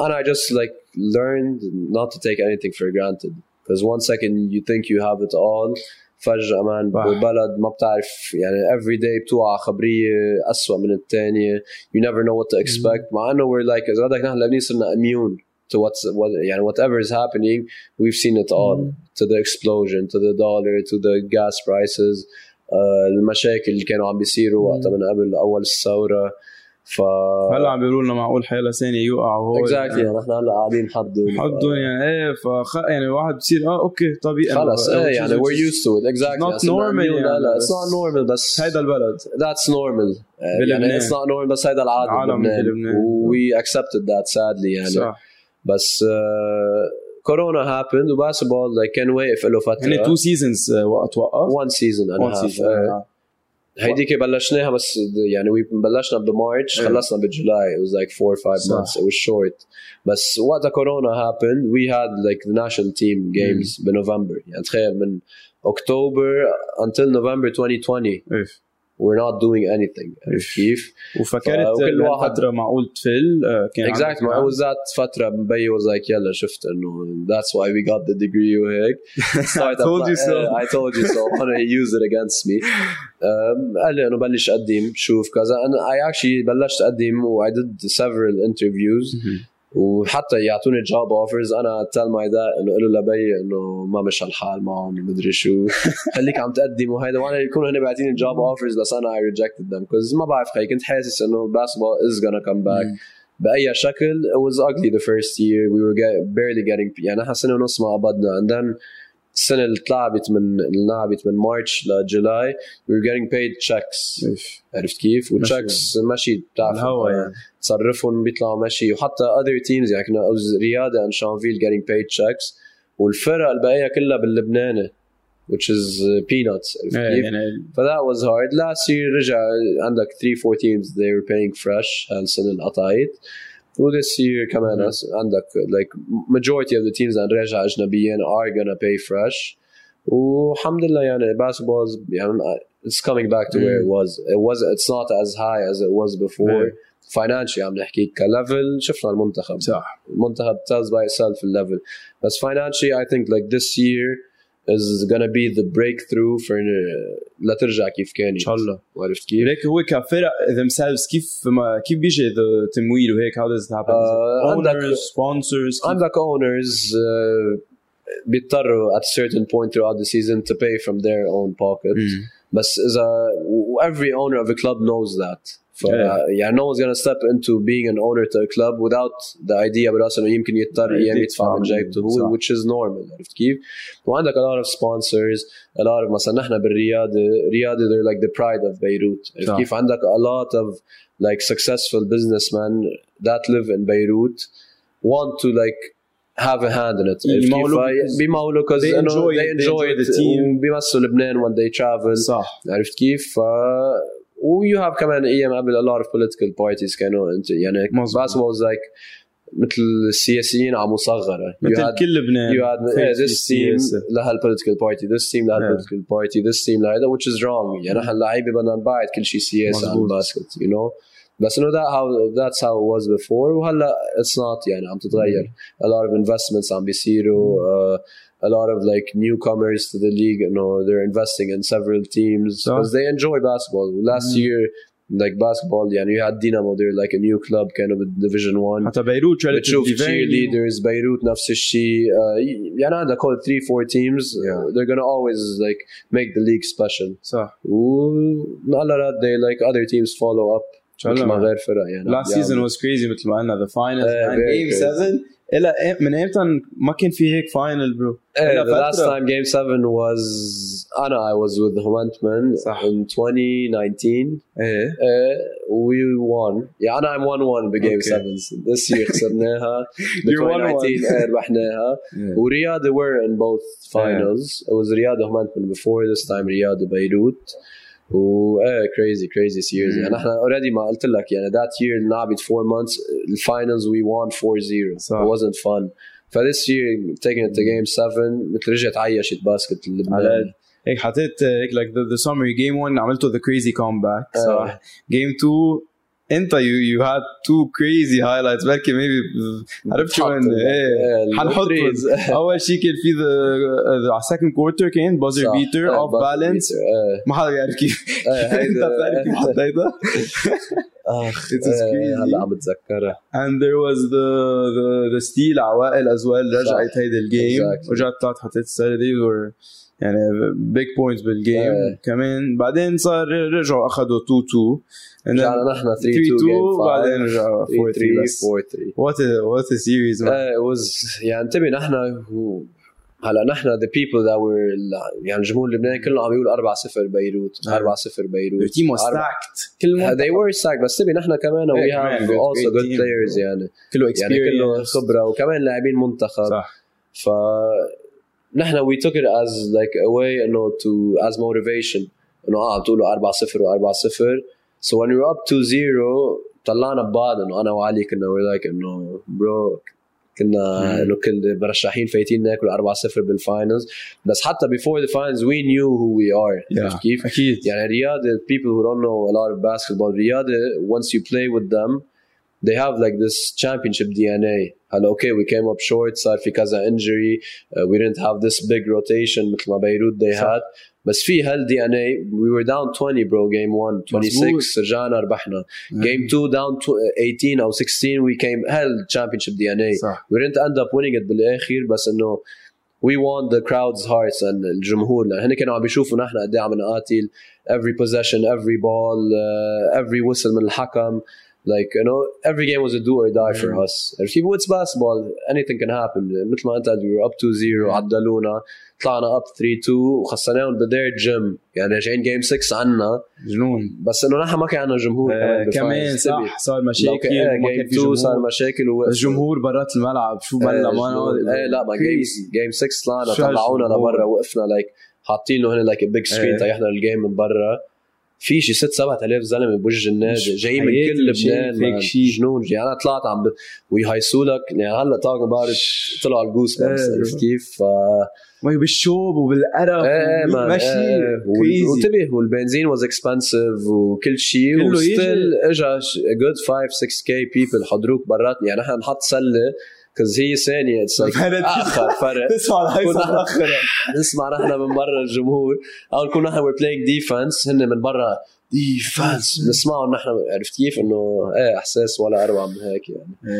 and I just like learned not to take anything for granted because one second you think you have it all. فجأة مان بالبلد ما بتعرف يعني every day بتوقع خبرية أسوأ من التانية you never know what to expect. مع أنه we're like إذا بدك نحن لبنانيين صرنا immune to what's, what يعني whatever is happening we've seen it all mm. to the explosion to the dollar to the gas prices uh, المشاكل اللي كانوا عم بيصيروا وقتها من قبل أول الثورة ف هلا عم بيقولوا لنا معقول حيلا ثانيه يوقعوا هو اكزاكتلي نحن هلا قاعدين حدون حدون يعني ايه فخ يعني واحد بصير اه اوكي طبيعي خلص ايه يعني we're used to it exactly not normal لا لا it's not normal بس هيدا البلد that's normal يعني it's not normal بس هيدا العادة بلبنان we accepted that sadly يعني صح. بس كورونا happened وباسبول like كان واقف له فترة يعني two seasons وقت وقف one season and a half هيديك بلشناها بس يعني بلشنا بمارتش خلصنا بجولاي. It was like four or five months. It was short. بس وقت كورونا happened we had like the national team games بنوفمبر يعني تخيل من أكتوبر until November twenty twenty we're not doing anything. كيف وفكرت كل واحد فترة معقول تفل كان exactly ما was that فترة ببي was like يلا شفت إنه that's why we got the degree وهيك I told you so I told you so and he used it against me. قال لي إنه بلش أقدم شوف كذا أنا I actually بلشت أقدم و I did several interviews وحتى يعطوني job offers أنا tell my dad إنه قالوا لبي إنه ما مش الحال معهم مدري شو خليك عم تقدم وهذا وأنا يكونوا هني بعتيني job offers بس أنا I rejected them because ما بعرف خي كنت حاسس إنه basketball is gonna come back بأي شكل. It was ugly the first year we were get, barely getting يعني نحن سنة ونص ما قبضنا and then السنة اللي طلعت من اللعبت من مارتش لجولاي we were getting paid checks عرفت كيف وchecks ماشي تعرفهم تصرفهم بيطلعوا ماشي وحتى other teams يعني كنا رياضة and شانفيل getting paid checks والفرق الباقية كلها باللبناني which is peanuts but that was hard. Last year رجع عندك three four teams they were paying fresh هالسنة اللي قطعت و this year كمان mm-hmm. عندك like majority of the teams that رجع أجنبيين are gonna pay fresh والحمد لله يعني basketball is, يعني it's coming back to mm-hmm. where it was. It was it's not as high as it was before mm-hmm. financially عم نحكي كlevel شفنا المنتخب صح المنتخب tells by itself level بس financially I think like this year is gonna be the breakthrough for لا ترجع كيف كان إن شاء الله وعرفت كيف لك هو كفرق themselves كيف ما كيف بيجي التمويل وهيك how does it happen uh, owners sponsors عندك owners uh, بيضطروا at a certain point throughout the season to pay from their own pocket mm. بس إذا every owner of a club knows that yeah, no one's gonna step into being an owner to a club without the idea but also يمكن يضطر يدفع من جيبته هو, which is normal. عرفت كيف؟ وعندك a lot of sponsors, a lot of مثلا نحن بالرياض رياض they're like the pride of Beirut. عرفت كيف؟ عندك a lot of like successful businessmen that live in Beirut want to like have a hand in it. بيمولوا because they enjoy, they enjoy the team. بيمثلوا لبنان when they travel. صح. عرفت كيف؟ you have كمان أيام قبل a lot of political parties كانوا أنت يعني basketball was like مثل السياسيين عم مصغرة. مثل كل لبنان. you had yeah, this team لها political party, this team لها yeah. political party, this team لها, which is wrong. يعني نحن اللعيبة بدنا نبعد كل شيء سياسي عن الباسكت, you know. But you know that how that's how it was before. وهلا it's not يعني عم تتغير. A lot of investments عم بيصيروا. Uh, a lot of like newcomers to the league. You know they're investing in several teams because so, they enjoy basketball. Last mm-hmm. year, like basketball, يعني you had Dinamo. They're like a new club, kind of a Division One. حتى بيروت شو بتشوف cheerleaders. بيروت نفس الشيء. يعني عندك كل three four teams. Yeah. They're gonna always like make the league special. صح. وعلى رأي they like other teams follow up. ما غير فرق يعني. Last season was crazy مثل ما قلنا the finals uh, and game seven. إلا من أمتى ما كان في هيك final bro. Uh, the last time game seven was أنا I was with Hamantman in twenty nineteen. Uh, we won. يعني أنا I'm one one بgame okay. sevens. This year خسرناها. twenty nineteen ربحناها. ورياض were in both finals. It was رياض Hamantman before this time رياض بيروت. و ايه crazy crazy series. يعني احنا already ما قلت لك يعني that year لعبت four months the finals we won four zero so. It wasn't fun. ف this year taking it to game seven مثل رجعت عيشت باسكت اللبناني. هيك حطيت هيك like the, the summary game one عملته the crazy comeback صح. game two انت you you had two crazy highlights بركي maybe عرفت شو ان ايه حنحط اول شيء كان في the second quarter كان buzzer beater off balance ما حدا يعرف كيف هيدا هيدا اخ it is crazy هلا عم بتذكرها and there was the the the steal عوائل as well رجعت هيدا الجيم رجعت طلعت حطيت السيري or يعني big points بالجيم كمان بعدين صار رجعوا اخذوا two two رجعنا نحن three two بعدين رجعوا four three what a what a series uh, it was يعني انتبه نحن هلا نحن the people that were يعني الجمهور اللبناني كله عم يقول four zero بيروت four zero بيروت the team was stacked they were stacked بس انتبه نحن كمان we have also good players يعني كله experience خبرة وكمان لاعبين منتخب ف نحن we took it as like a way you know to as motivation you know عم تقولوا four zero so when we were up two zero طلعنا ببعض انه انا وعلي كنا we're like انه bro كنا انه كل برشاحين فايتين ناكل four zero بالفاينلز بس حتى before the finals we knew who we are yeah. كيف أكيد. يعني رياض people who don't know a lot of basketball رياض once you play with them they have like this championship D N A. And okay, we came up short, صار في كذا injury, uh, we didn't have this big rotation مثل ما بيروت they صح. had. But في هال D N A, we were down twenty bro, game one, twenty-six, رجعنا ربحنا. Mm-hmm. Game two down eighteen or sixteen, we came hell championship D N A. صح. We didn't end up winning it بالآخر بس انه we won the crowd's hearts and الجمهور لأن هن كانوا عم بيشوفوا نحن قد ايه عم نقاتل every possession, every ball, uh, every whistle من الحكم. Like, you know, every game was a do or die for mm-hmm. us. If you it's basketball, anything can happen. مثل ما أنت قلت, we were up two zero, عدلونا, طلعنا up three two, وخسرناهم بدير جيم. يعني جايين game six عنا. جنون. بس إنه نحن ما كان عنا جمهور. آه كمان صح, صار مشاكل. game two صار مشاكل. الجمهور برات الملعب, شو بلنا آه ما آه لا, ما game, game six طلعنا, طلعونا لبرا, وقفنا, like, حاطين له هنا, like, a big screen, طيحنا الجيم من برا. في شي ست سبعة آلاف زلمة بوجه النادي جاي من كل لبنان جنون يعني أنا طلعت عم ب... ويهيسولك يعني هلا طاقم بارد طلعوا الجوز بس كيف ما بالشوب وبالقرف ماشي وانتبه والبنزين was expensive وكل شيء وستيل اجا good five six k people حضروك برات يعني نحن نحط سلة because he said yeah, it's like آخر فرق. كنا نسمع نحن من برا الجمهور أو كنا نحن we're playing defense هن من برا defense نسمعه نحن عرفت كيف إنه إيه إحساس ولا أروع من هيك يعني.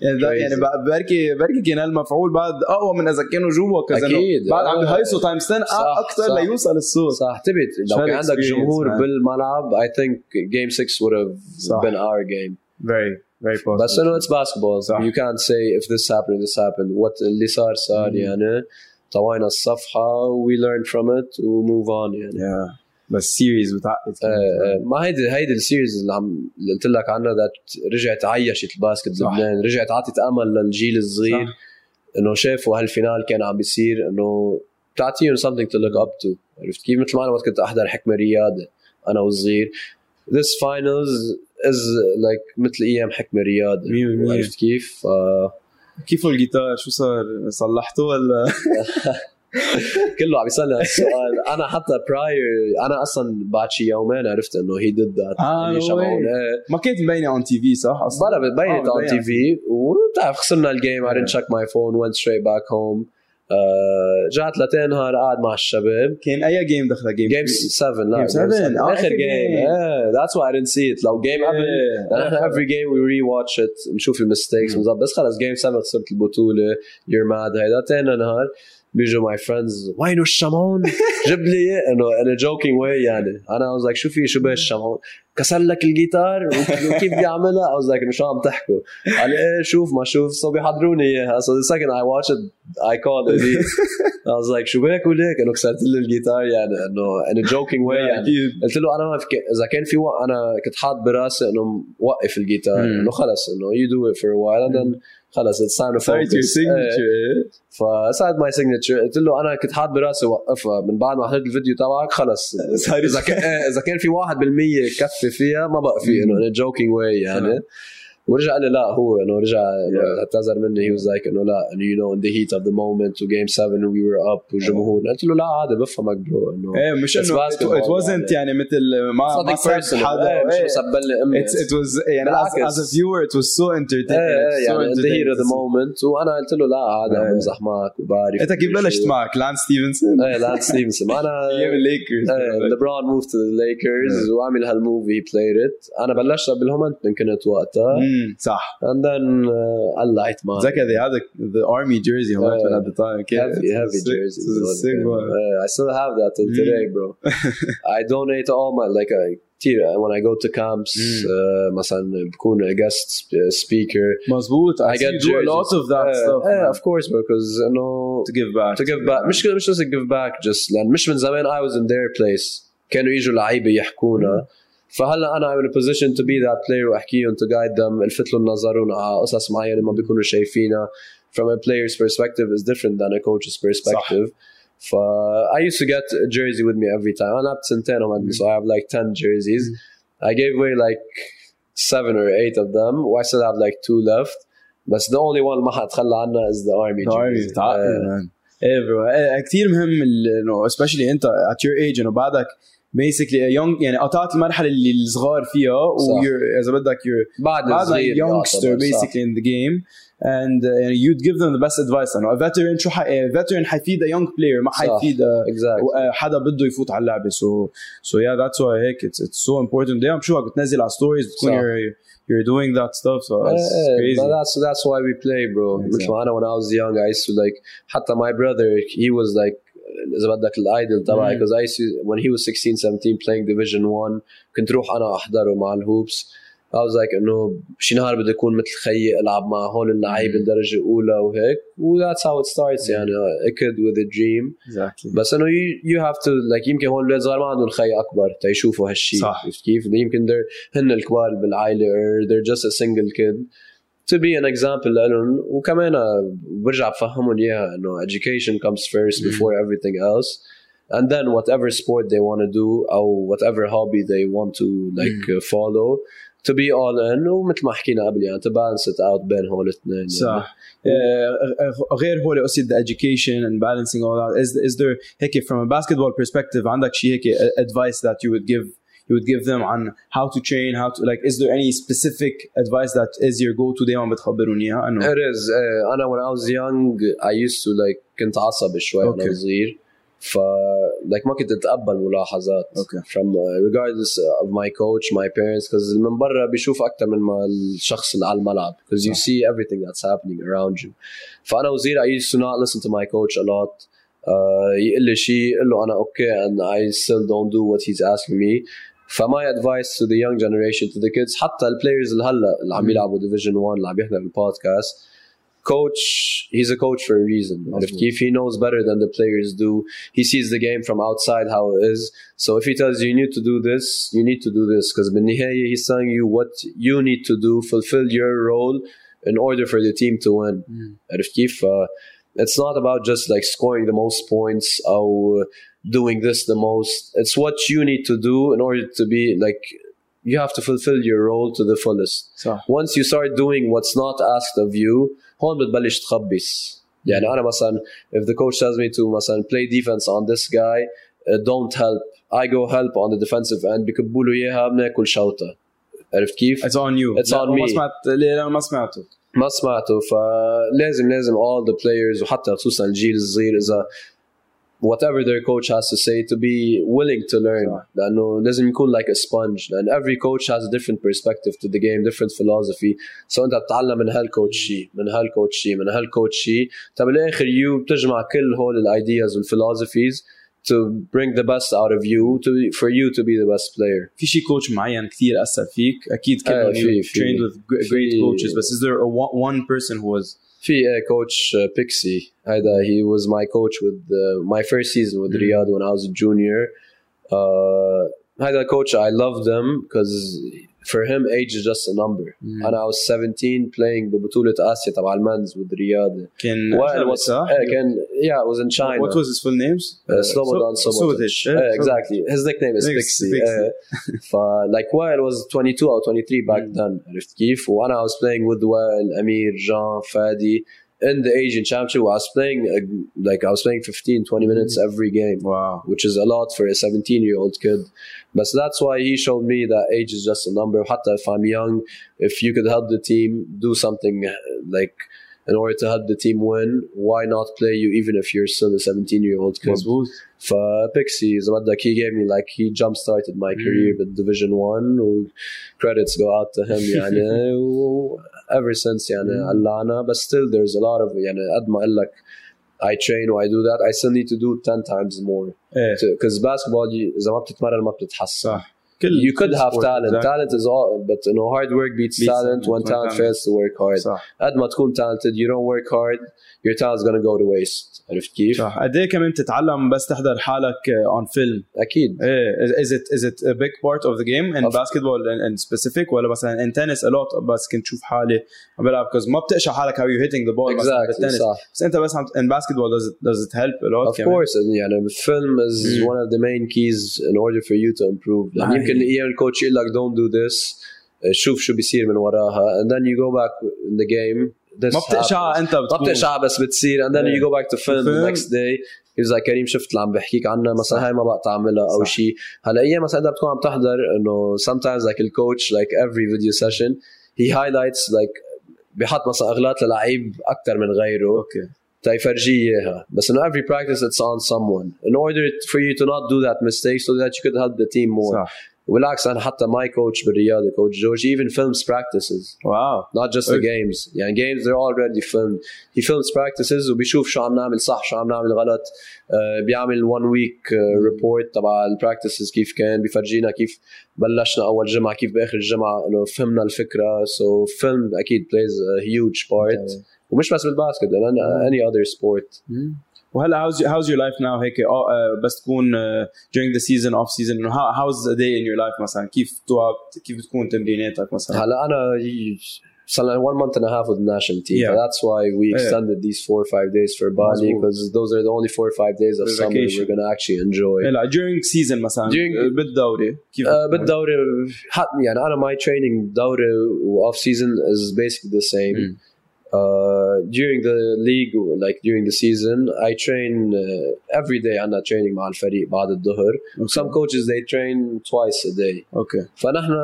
يعني ده يعني بركي بركي كان المفعول بعد أقوى من إذا كانوا جوا كذا. أكيد. بعد عم بهيصوا تايم ستان أكثر ليوصل الصوت. صح تبيت. لو كان عندك جمهور man. بالملعب I think game six would have صح. been our game. Very. Very possible. But you know it's basketball. So you can't say if this happened, this happened. What اللي صار صار mm-hmm. يعني طوينا الصفحة, we learn from it, we move on يعني. Yeah. But series بتعقد. Uh, ما هيدي هيدي السيريز اللي عم قلت لك عنها that رجعت عيشت الباسكت لبنان, رجعت عطت أمل للجيل الصغير إنه شافوا هالفينال كان عم بيصير إنه تعطيهم something to look up to. عرفت كيف مثل ما أنا وقت كنت أحضر حكمة رياض أنا وصغير. This finals. از لايك مثل ايام حكمه رياض عرفت كيف آه كيف الجيتار شو صار صلحته ولا كله عم يصلح السؤال انا حتى براير انا اصلا بعد شي يومين عرفت انه هي ضد ما كنت مبينه اون تي في صح اصلا بلا بينت اون تي في وبتعرف خسرنا الجيم I didn't check my phone went straight back home آه جات لتين نهار قاعد مع الشباب كان أي جيم دخلها جيم جيم سبعة لا سبعة آخر جيم yeah that's why I didn't see it لو جيم قبل نحن every game we rewatch it نشوف المستيكس مزبط بس خلاص جيم سبعة خسرت البطولة you're mad هيدا تين نهار بيجوا my friends وينو الشمعون جيب لي إنه in a joking way يعني أنا I was like شو في شو بيه الشمعون كسر لك الجيتار وكيف بيعملها I was like إنه شو عم تحكوا قال إيه شوف ما شوف صبي حضروني إياها so the second I watched it I called it I was like شو بيك وليك إنه كسرت لي الجيتار يعني إنه in a joking way يعني قلت له أنا ما فك إذا كان في وقت أنا كنت حاط براسي إنه وقف الجيتار إنه خلص إنه you do it for a while and then خلاص it's time to focus فساعد my signature قلت له أنا كنت حاط براسي وقفها من بعد ما حضرت الفيديو تبعك خلاص إذا كان إذا كان في واحد بالمية كف فيها ما بقى فيه إنه in a joking way يعني ورجع قال لا هو إنه رجع اعتذر مني he was like إنه لا you know in the heat of the moment to game seven we were up وجمهور قلت له لا عادي بفهمك برو إنه إيه مش إنه it wasn't يعني مثل ما ما صار حدا مش مسبلة أمي it was يعني as a viewer it was so entertaining يعني in the heat of the moment وأنا قلت له لا عادي بمزح معك وبعرف أنت كيف بلشت معك لانس ستيفنسون إيه لانس ستيفنسون أنا يوم الليكرز ليبرون moved to the Lakers وعمل هالmovie he played it أنا بلشت بالهامنتمن كنت وقتها صح and then uh, I liked mine Zaka they had the, the army jersey uh, at the time okay? heavy, heavy sick, jersey uh, I still have that till mm. today bro I donate all my like I when I go to camps mm. uh, مثلا بكون a guest speaker مظبوط I, I get do a lot of that uh, stuff uh, of course because you know to give back to give back مش مش just give back just لأن مش من زمان I was in their place كانوا يجوا لعيبة يحكونا فهلا أنا I'm in a position to be that player وأحكيهم to guide them الفت لهم نظرهم على قصص معينة ما بيكونوا شايفينها from a player's perspective is different than a coach's perspective. ف I used to get a jersey with me every time. أنا لعبت سنتين ومدني so I have like ten jerseys. I gave away like seven or eight of them. I still have like two left. But the only one ما حتخلى عنه is the army jersey. Uh, إيه كتير مهم إنه especially أنت at your age إنه بعدك basically a young يعني قطعت المرحلة اللي الصغار فيها وير إذا بدك you're بعد a youngster basically صح. in the game and uh, يعني you'd give them the best advice أنه a veteran شو ح a veteran حيفيد a young player ما حيفيد exactly. حدا بده يفوت على اللعبة so so yeah that's why هيك it's it's so important دايما بشوفك بتنزل على stories بتكون you're you're doing that stuff so yeah, it's crazy but that's that's why we play bro exactly. مثل أنا when I was young I used to like حتى my brother he was like إذا بدك الأيدل تبعي because I see when he was sixteen seventeen playing division one كنت روح أنا أحضره مع الهوبس I was like إنه شي نهار بدي أكون مثل خيي ألعب مع هول اللعيبة الدرجة الأولى وهيك that's how it starts يعني a kid with a dream exactly. بس إنه you, you have to like يمكن هول الولاد صغار ما عندهم خي أكبر تيشوفوا هالشي كيف يمكن they're هن الكبار بالعائلة or they're just a single kid to be an example لهم وكمان برجع بفهمهم إياها إنه education comes first before everything else and then whatever sport they want to do أو whatever hobby they want to like uh, follow to be all in ومثل ما حكينا قبل يعني to balance it out بين هول الاثنين صح غير هول قصة the education and balancing all that is is there هيك from a basketball perspective عندك شيء هيك advice that you would give you would give them on how to train, how to like, is there any specific advice that is your go-to دايما بتخبروني اياها؟ It is. Uh, أنا when I was young I used to like كنت عصبي شوي okay. وأنا صغير. ف like ما كنت أتقبل ملاحظات okay. from uh, regardless of my coach, my parents, because من برا بيشوف أكتر من ما الشخص اللي على الملعب, because you see everything that's happening around you. فأنا وزير I used to not listen to my coach a lot. Uh, يقول لي شيء يقول له أنا okay and I still don't do what he's asking me. فماي advice to the young generation, to the kids, حتى ال players اللي هلا اللي عم يلعبوا division one اللي عم يحضر البودكاست, coach, he's a coach for a reason. If, if he knows better than the players do, he sees the game from outside how it is. So if he tells you you need to do this, you need to do this. Because بالنهاية he's telling you what you need to do, fulfill your role in order for the team to win. Mm. If, if, uh, it's not about just like scoring the most points or doing this the most. It's what you need to do in order to be like, you have to fulfill your role to the fullest. So once you start doing what's not asked of you, هون بتبلش تخبص. يعني أنا مثلا if the coach tells me to مثلا play defense on this guy, uh, don't help, I go help on the defensive end, بيكبوا له إياها بناكل شوطة. عرفت كيف؟ It's on you. It's on me. ما سمعت ليه ما سمعته؟ ما سمعته. فلازم لازم all the players وحتى خصوصا الجيل الصغير إذا whatever their coach has to say to be willing to learn. لأنه لازم يكون like a sponge. And every coach has a different perspective to the game, different philosophy. So أنت بتتعلم من هالcoach شي, من هالcoach شي, من هالcoach شي. طب الآخر you بتجمع كل هول ال ideas and philosophies to bring the best out of you, to for you to be the best player. في شي coach معين كتير أثر فيك أكيد كده. آه, you trained with great coaches, but is there a one person who was في coach uh, Pixie. هذا he was my coach with uh, my first season with mm-hmm. Riyadh when I was a junior. هذا uh, coach I loved him because for him age is just a number. Mm-hmm. And I was seventeen playing ببطولة آسيا تبع المنز with Riyadh. Can Wael was uh, can yeah it was in China. What was his full names? Uh, Slobodan. So, so, so, uh, exactly. His nickname is Pixie. Uh, like Wael was twenty-two or twenty-three back mm-hmm. then. عرفت كيف؟ وأنا I was playing with Wael, Amir, Jean, Fadi. In the Asian Championship, I was playing like I was playing fifteen, twenty minutes every game, wow, which is a lot for a seventeen-year-old kid. But that's why he showed me that age is just a number. Hatta if I'm young, if you could help the team do something like in order to help the team win, why not play you even if you're still a seventeen-year-old kid? For Pixie, he gave me like he jump-started my mm. career with Division One. Credits go out to him. يعني, ever since, يعني, mm. but still there's a lot of يعني, I train or I do that. I still need to do ten times more because eh. basketball, إذا ما بتتمرن ما بتتحسن. You could have sport, talent. Exactly. Talent is all, but you know, hard work beats, beats talent. When talent, talent fails to work hard, قد ما تكون talented, you don't work hard, your talent is gonna go to waste. عرفت كيف؟ قد إيه كمان تتعلم بس تحضر حالك on film. أكيد. Is it is it a big part of the game in of basketball and, and specific ولا مثلا in tennis a lot بس كنت تشوف حالي بلعب because ما بتقشى حالك how you hitting the ball. Exactly. بس أنت بس in basketball does it does it help a lot? Of كمان. Course. يعني film is mm. one of the main keys in order for you to improve. Like, يمكن الكوتش يقول لك don't do this, شوف شو بيصير من وراها, and then you go back in the game. ما بتقشعها أنت بتقول. ما بتقشعها بس بتصير, and then yeah. you go back to film, film the next day. إذا كريم شفت اللي عم بحكيك عنه مثلا هاي ما بقى تعملها أو شيء. هلا أيام مثلا إذا بتكون عم تحضر إنه sometimes like الكوتش like every video session he highlights like بيحط مثلا أغلاط للعيب أكتر من غيره. Okay. تيفرجي إياها. بس in every practice it's on someone in order for you to not do that mistake so that you could help the team more. صح. Relax and حتى my coach بالرياضة coach George even films practices. Wow. Not just the games. يعني games they're already filmed. He films practices وبيشوف شو عم نعمل صح شو عم نعمل غلط. Uh, بيعمل one week uh, report تبع ال practices كيف كان, بيفرجينا كيف بلشنا أول جمعة كيف بآخر الجمعة إنه فهمنا الفكرة. So film أكيد plays a huge part. Okay. ومش بس بالباسكت لأن any other sport. Mm-hmm. وهلا how's how's your life now هيك uh, بس تكون uh, during the season off season you know, how how's the day in your life مثلا كيف تقعد كيف بتكون تمريناتك مثلا؟ هلا أنا صار one month and a half with the national team yeah. that's why we extended yeah. these four or five days for Bali because those are the only four or five days of the summer vacation. We're gonna actually enjoy. هلا during season مثلا during بالدوري كيف uh, بالدوري حتى يعني أنا my training دوري و off season is basically the same. Mm. Uh, during the league, like during the season, I train uh, every day. I'm not training مع الفريق بعد الظهر. Okay. Some coaches they train twice a day. Okay. فنحن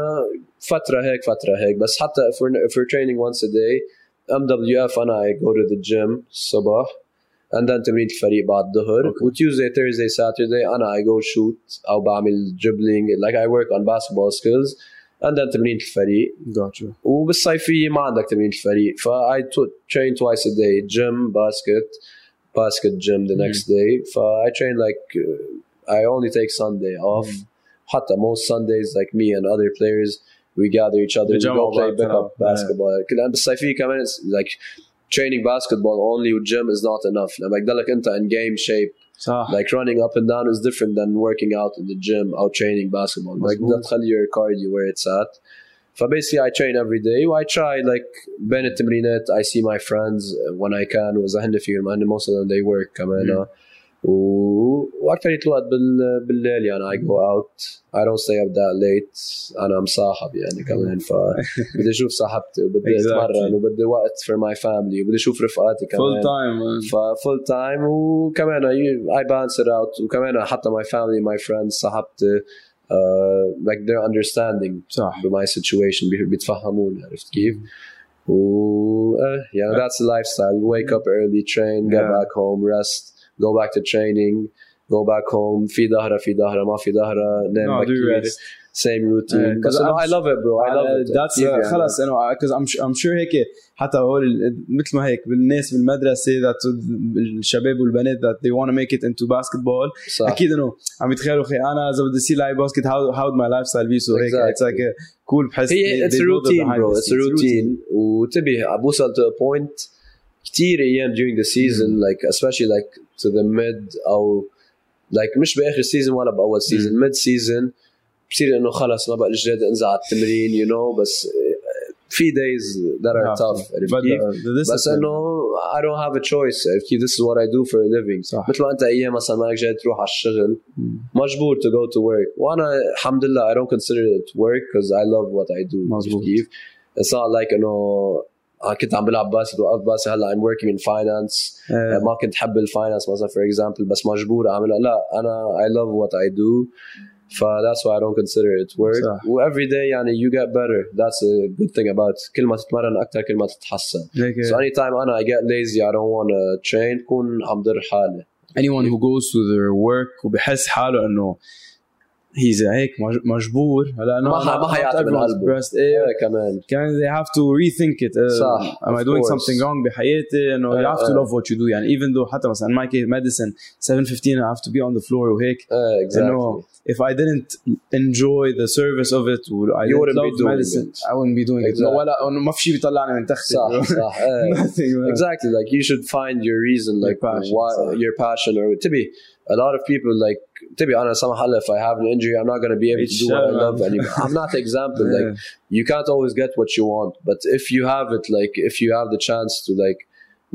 فترة هيك فترة هيك. بس حتى if we're if we're training once a day, M W F and I go to the gym صباح, and then تمرين الفريق بعد الظهر. Okay. Tuesday, Thursday, Saturday, and I go shoot أو بعمل dribbling. Like I work on basketball skills. عندها تمرين الفريق gotcha. وبالصيفية ما عندك تمرين الفريق ف I train twice a day gym basket basket gym the mm. next day ف I train like uh, I only take Sunday off mm. حتى most Sundays like me and other players we gather each other we go play pick up basketball yeah. بالصيفية كمان like training basketball only with gym is not enough لما يضلك أنت in game shape صح. Like running up and down is different than working out in the gym or training basketball. Like that, خلي your cardio where it's at. So basically, I train every day. I try like بين التمرينات. I see my friends when I can. Was a hundred few. Man, most of them they work. كمان. وأكثر الوقت بال بالليل يعني I go out. I don't stay up that late. أنا مصاحب يعني كمان ف بدي أشوف صاحبتي وبدي أتمرن وبدي وقت for my family وبدي أشوف رفقاتي كمان. Full time. ف full time وكمان I balance it out وكمان حتى my family my friends صاحبتي uh, like they're understanding صح. My situation بيتفهمون عرفت كيف. و uh, yeah that's the lifestyle. Wake up early, train, get yeah. back home, rest. Go back to training, go back home. في ظهرة في ظهرة ما في ظهرة. Then no, back to same routine. Because yeah, I love it, bro. I, I love it. That's uh, خلاص. You know, because I'm I'm sure هيك حتى هول مثل ما هيك بالناس بالمدرسة that الشباب والبنات that they want to make it into basketball. صح. أكيد إنه عم يتخيلوا خي أنا إذا بدي ألعب باسكت how how my lifestyle be so هيك exactly. It's like cool بحس. It's a routine, bro. It's a routine. وتبي أوصل to a point. كتير أيام during the season mm. like especially like to the mid أو like مش بآخر season ولا بأول season mm. mid season بصير إنه خلاص ما بقى الجديد انزع على التمرين you know بس في days that are yeah, tough but, uh, بس إنه I don't have a choice if this is what I do for a living صح. مثل ما أنت أيام مثلا ما جاي تروح على الشغل mm. مجبور to go to work وأنا الحمد لله I don't consider it work because I love what I do it's not like إنه I كنت عم بلعب باسكت وقف باسكت هلا I'm working in finance yeah. ما كنت حب الفاينانس مثلا for example بس مجبور أعملها لا أنا I love what I do ف that's why I don't consider it work و every day يعني you get better that's a good thing about كل ما تتمرن أكتر كل ما تتحسن okay. so anytime أنا I get lazy I don't want to train كون عم در حالي anyone who goes to their work وبحس حاله إنه he's هيك مجبور هلا أنا ما ما حيعطي من قلبه إيه كمان كمان they have to rethink it uh, صح am I doing course. Something wrong بحياتي إنه you, know, uh, you have to uh, love what you do يعني even though حتى مثلا my case medicine seven fifteen I have to be on the floor وهيك uh, exactly. you know, if I didn't enjoy the service of it I you wouldn't love be doing medicine it. I wouldn't be doing exactly. it no, ولا ما في شيء بيطلعني من تختي صح صح uh, exactly like you should find your reason like your passion, why, your passion or to be a lot of people like to be honest somehow if I have an injury I'm not going to be able to do what I love anymore I'm not an example like you can't always get what you want but if you have it like if you have the chance to like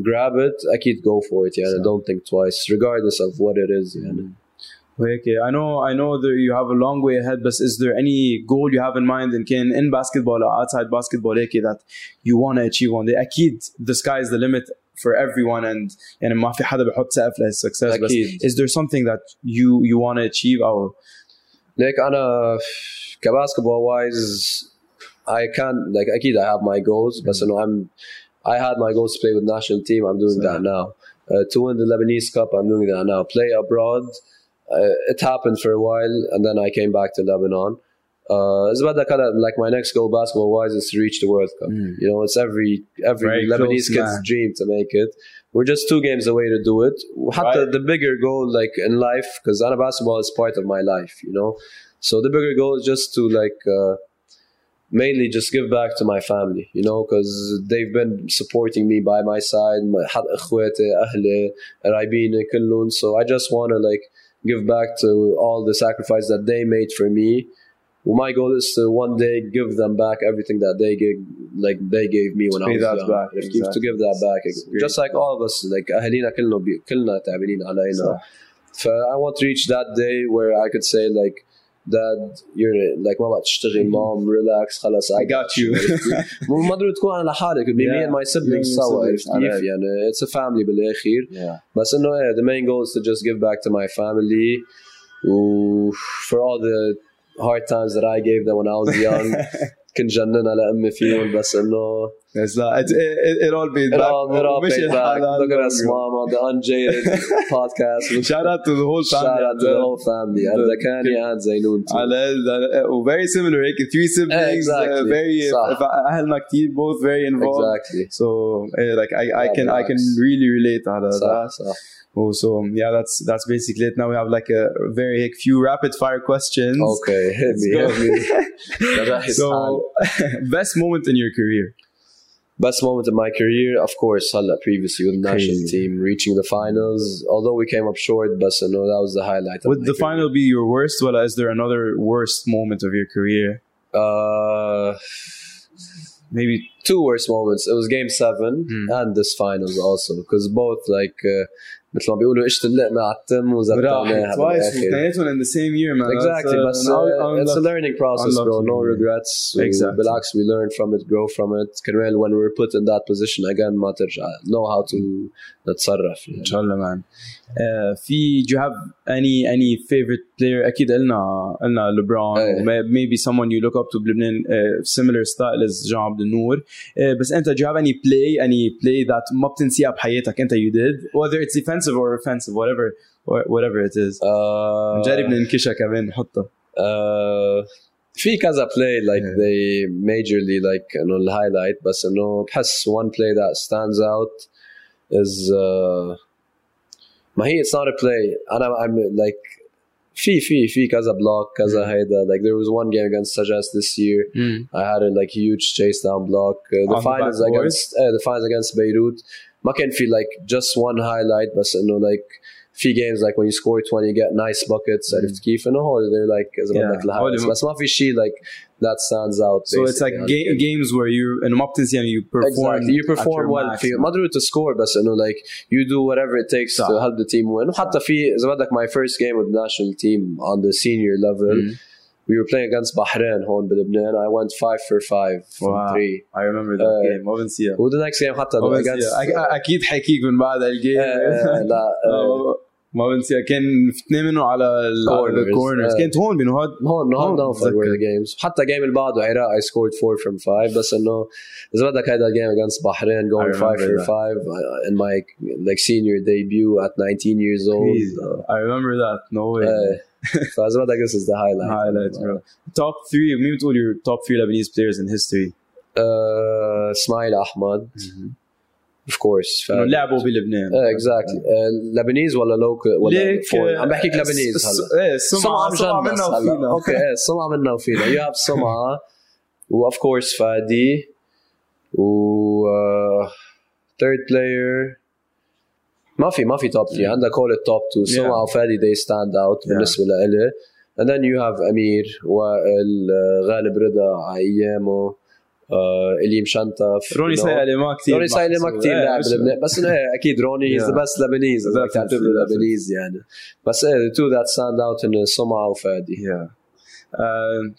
grab it أكيد go for it yeah so. Don't think twice regardless of what it is yeah okay I know I know that you have a long way ahead but is there any goal you have in mind in can in basketball or outside basketball like that you want to achieve one day أكيد the sky is the limit for everyone and and ما في حدا بحط سقف للسكسس بس is there something that you you want to achieve or like أنا كباسكتبول wise I can't like أكيد I have my goals mm-hmm. but you know I'm I had my goals to play with national team I'm doing so, that now uh, to win the Lebanese Cup I'm doing that now play abroad uh, it happened for a while and then I came back to Lebanon Uh, it's about that like my next goal basketball wise is to reach the World Cup mm. you know it's every every Very Lebanese close, kid's man. Dream to make it we're just two games away to do it right. the, the bigger goal like in life because Ana basketball is part of my life you know so the bigger goal is just to like uh, mainly just give back to my family you know because they've been supporting me by my side اخواتي اهلي قرايبيني كلهم so I just want to like give back to all the sacrifice that they made for me Well, my goal is to one day give them back everything that they gave, like they gave me when I was young. Back, exactly. To give that back, exactly. Just like all of us, like أهلنا كلنا كلنا تعبانين علينا. So I want to reach that day where I could say like dad you're like ما بقى تشتغل mom relax خلاص I got you ما ضروري تكون أنا لحالك be me and my siblings سوا يعني it's a family بالأخير yeah. بس إنه yeah, the main goal is to just give back to my family for all the hard times that I gave them when I was young كنت جنن على أمي فيهم بس إنه It's not. It, it, it all paid back. It all, it all paid back. Look at us, Mama, the Unjaded podcast. Shout out to the whole family. Shout out to the whole family. And the Kanye and Zainoon too. Very similar. Three siblings. Exactly. Very. أهلنا كتير. Both very involved. Exactly. So like I, I can I can really relate to that. Oh, so yeah, that's that's basically it. Now we have like a very like, few rapid fire questions. Okay, hit me, hit me. So best moment in your career. Best moment in my career, of course, Hala previously with the national Crazy. team, reaching the finals. Although we came up short, but I know that was the highlight. Would the career. final be your worst? Well, is there another worst moment of your career? Uh, maybe two worst moments. It was Game seven hmm. and this finals also, because both like... Uh, مثل ما بيقولوا اشتلق مع التم وزبطناها twice وتنيتهم in the same year man exactly uh, بس uh, it's a learning process bro no regrets exactly. بالعكس we learn from it grow from it كمان when we're put in that position again ما ترجع know how to نتصرف إن شاء الله man uh, في do you have any any favorite player أكيد قلنا قلنا ليبرون hey. maybe someone you look up to بلبنان uh, similar style as Jean Abdel Nour uh, بس أنت do you have any play any play that ما بتنسيها بحياتك أنت you did whether it's defense or offensive whatever whatever it is uh نجرب ننكشها كمان نحطها uh في كذا play like yeah. they majorly like you know highlight بس انه بحس one play that stands out is uh ما هي it's not a play انا I'm like في في في كذا block كذا هيدا like there was one game against Sajas this year mm. I had a like huge chase down block uh, the On finals the against uh, the finals against Beirut ما كان في like just one highlight بس انه like في games like when you score twenty you get nice buckets عرفت كيف انه هول they're like as yeah. like بس ما في شيء like that stands out so it's like ga- games where you and ما بتنسي يعني you perform exactly. you perform well في ما ضروري to score بس انه like you do whatever it takes صح. to help the team win وحتى في اذا بدك my first game with the national team on the senior level mm-hmm. We were playing against Bahrain هون بلبنان. I went five for five from wow. three. I remember that uh, game. Wasn't it? Who the next game? حتى against. أكيد حكيك من بعد الجيم. لا. ما بنسيها كان فتنين منه على الكورنرز كانت هون بينهاد هون هون داون في الجيمز حتى جيم اللي بعده عراق I scored four from five بس إنه إذا بدك هيدا الجيم against بحرين going five for five in my like senior debut at nineteen years old I remember that no way فإذا بدك this is the highlight highlight bro top three مين بتقول your top three Lebanese players in history اسماعيل أحمد Of course. No, لعبوا بلبنان. Exactly. Lebanese or local? I'm talking Lebanese. Soma minna wa fina. Okay. Soma minna wa fina. You have Soma, and of course Fadi, and third player. ما في ما في top three. عندنا call it top two. Soma and Fadi they stand out. بالنسبة لإله. And then you have Amir, Wael, Ghalib Rida, Ayyemo. إليم شانتاف روني سايلة ما كتير روني سايلة ما كتير لاعب لبنان بس إنه أكيد روني is the best Lebanese like تعتبر Lebanese يعني بس إيه the two that stand out إنه سوما وفادي yeah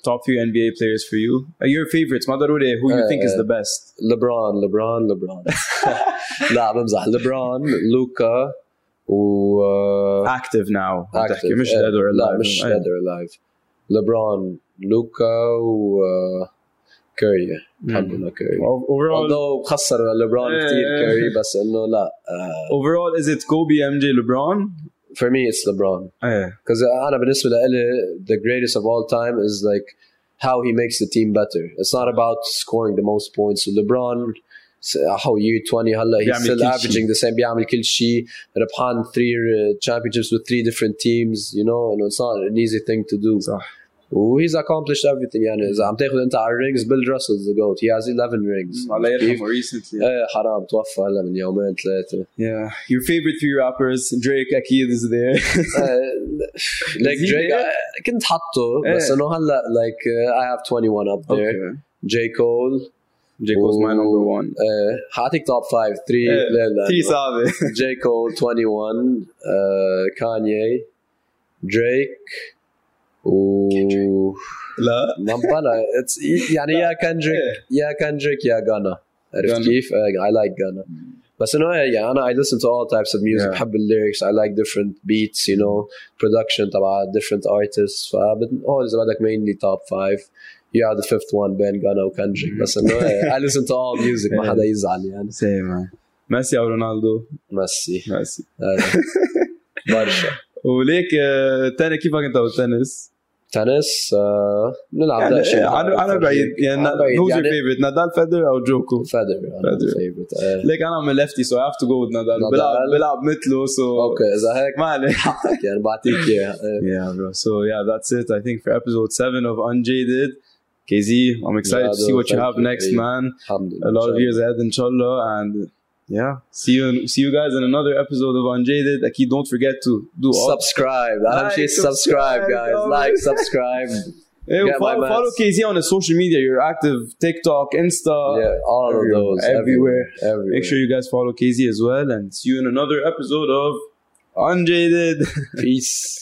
top few N B A players for you your favorites ما ضروري who you think is the best ليبرون ليبرون ليبرون لا بمزح ليبرون لوكا و active now active مش dead or alive مش dead or alive ليبرون لوكا و كاري حبنا كاري والله خسر ليبرون كتير كاري بس إنه لا overall is it Kobe M J LeBron for me it's LeBron because أنا بالنسبة لي the greatest of all time is like how he makes the team better it's not about scoring the most points so LeBron how year twenty هلا he's still averaging the same بيعمل كل شيء ربحان three championships with three different teams you know and it's not an easy thing to do He's accomplished everything. يعني إذا عم تأخذ أنت على rings, Bill Russell's the goat. He has eleven rings. الله يرحمه recently. إيه حرام توفى هلا من يومين ثلاثة. Yeah, your favorite three rappers, Drake أكيد is there. Like Drake, كنت حطه بس إنه هلا like I have twenty-one up there. J Cole. J Cole's my number one. إيه حاطيك top five three. Three صعبة. J Cole twenty-one, Kanye, Drake. و لا نمبانا يعني يا كندريك يا كندريك يا غانا عرفت كيف؟ I like Ghana بس انه يعني انا I listen to all types of music yeah. بحب الليركس I like different beats you know production تبع different artists ف all اذا بدك mainly top five you are the fifth one بين Ghana و Kendrick بس انه I listen to all music ما حدا يزعل يعني سيما ميسي او رونالدو ميسي ميسي برشا وليك تاني كيفك انت بالتنس؟ تنس نلعب يعني داش يعني انا بعيد يعني نوز يور فيفورت نادال فيدر او جوكو فيدر ليك انا من لفتي سو هاف تو جو وذ نادال بلعب بلعب مثله سو اوكي اذا هيك ما عليك حقك يعني بعطيك يا برو سو يا ذاتس ات اي ثينك فور ابيزود سبعة of Unjaded كيزي I'm excited to see what you have next man a lot of years ahead inshallah and yeah see you see you guys in another episode of Unjaded Aki don't forget to do subscribe all- like, subscribe guys like subscribe hey, follow, follow K Z on his social media you're active TikTok Insta yeah all of those everywhere. everywhere everywhere make sure you guys follow K Z as well and see you in another episode of Unjaded peace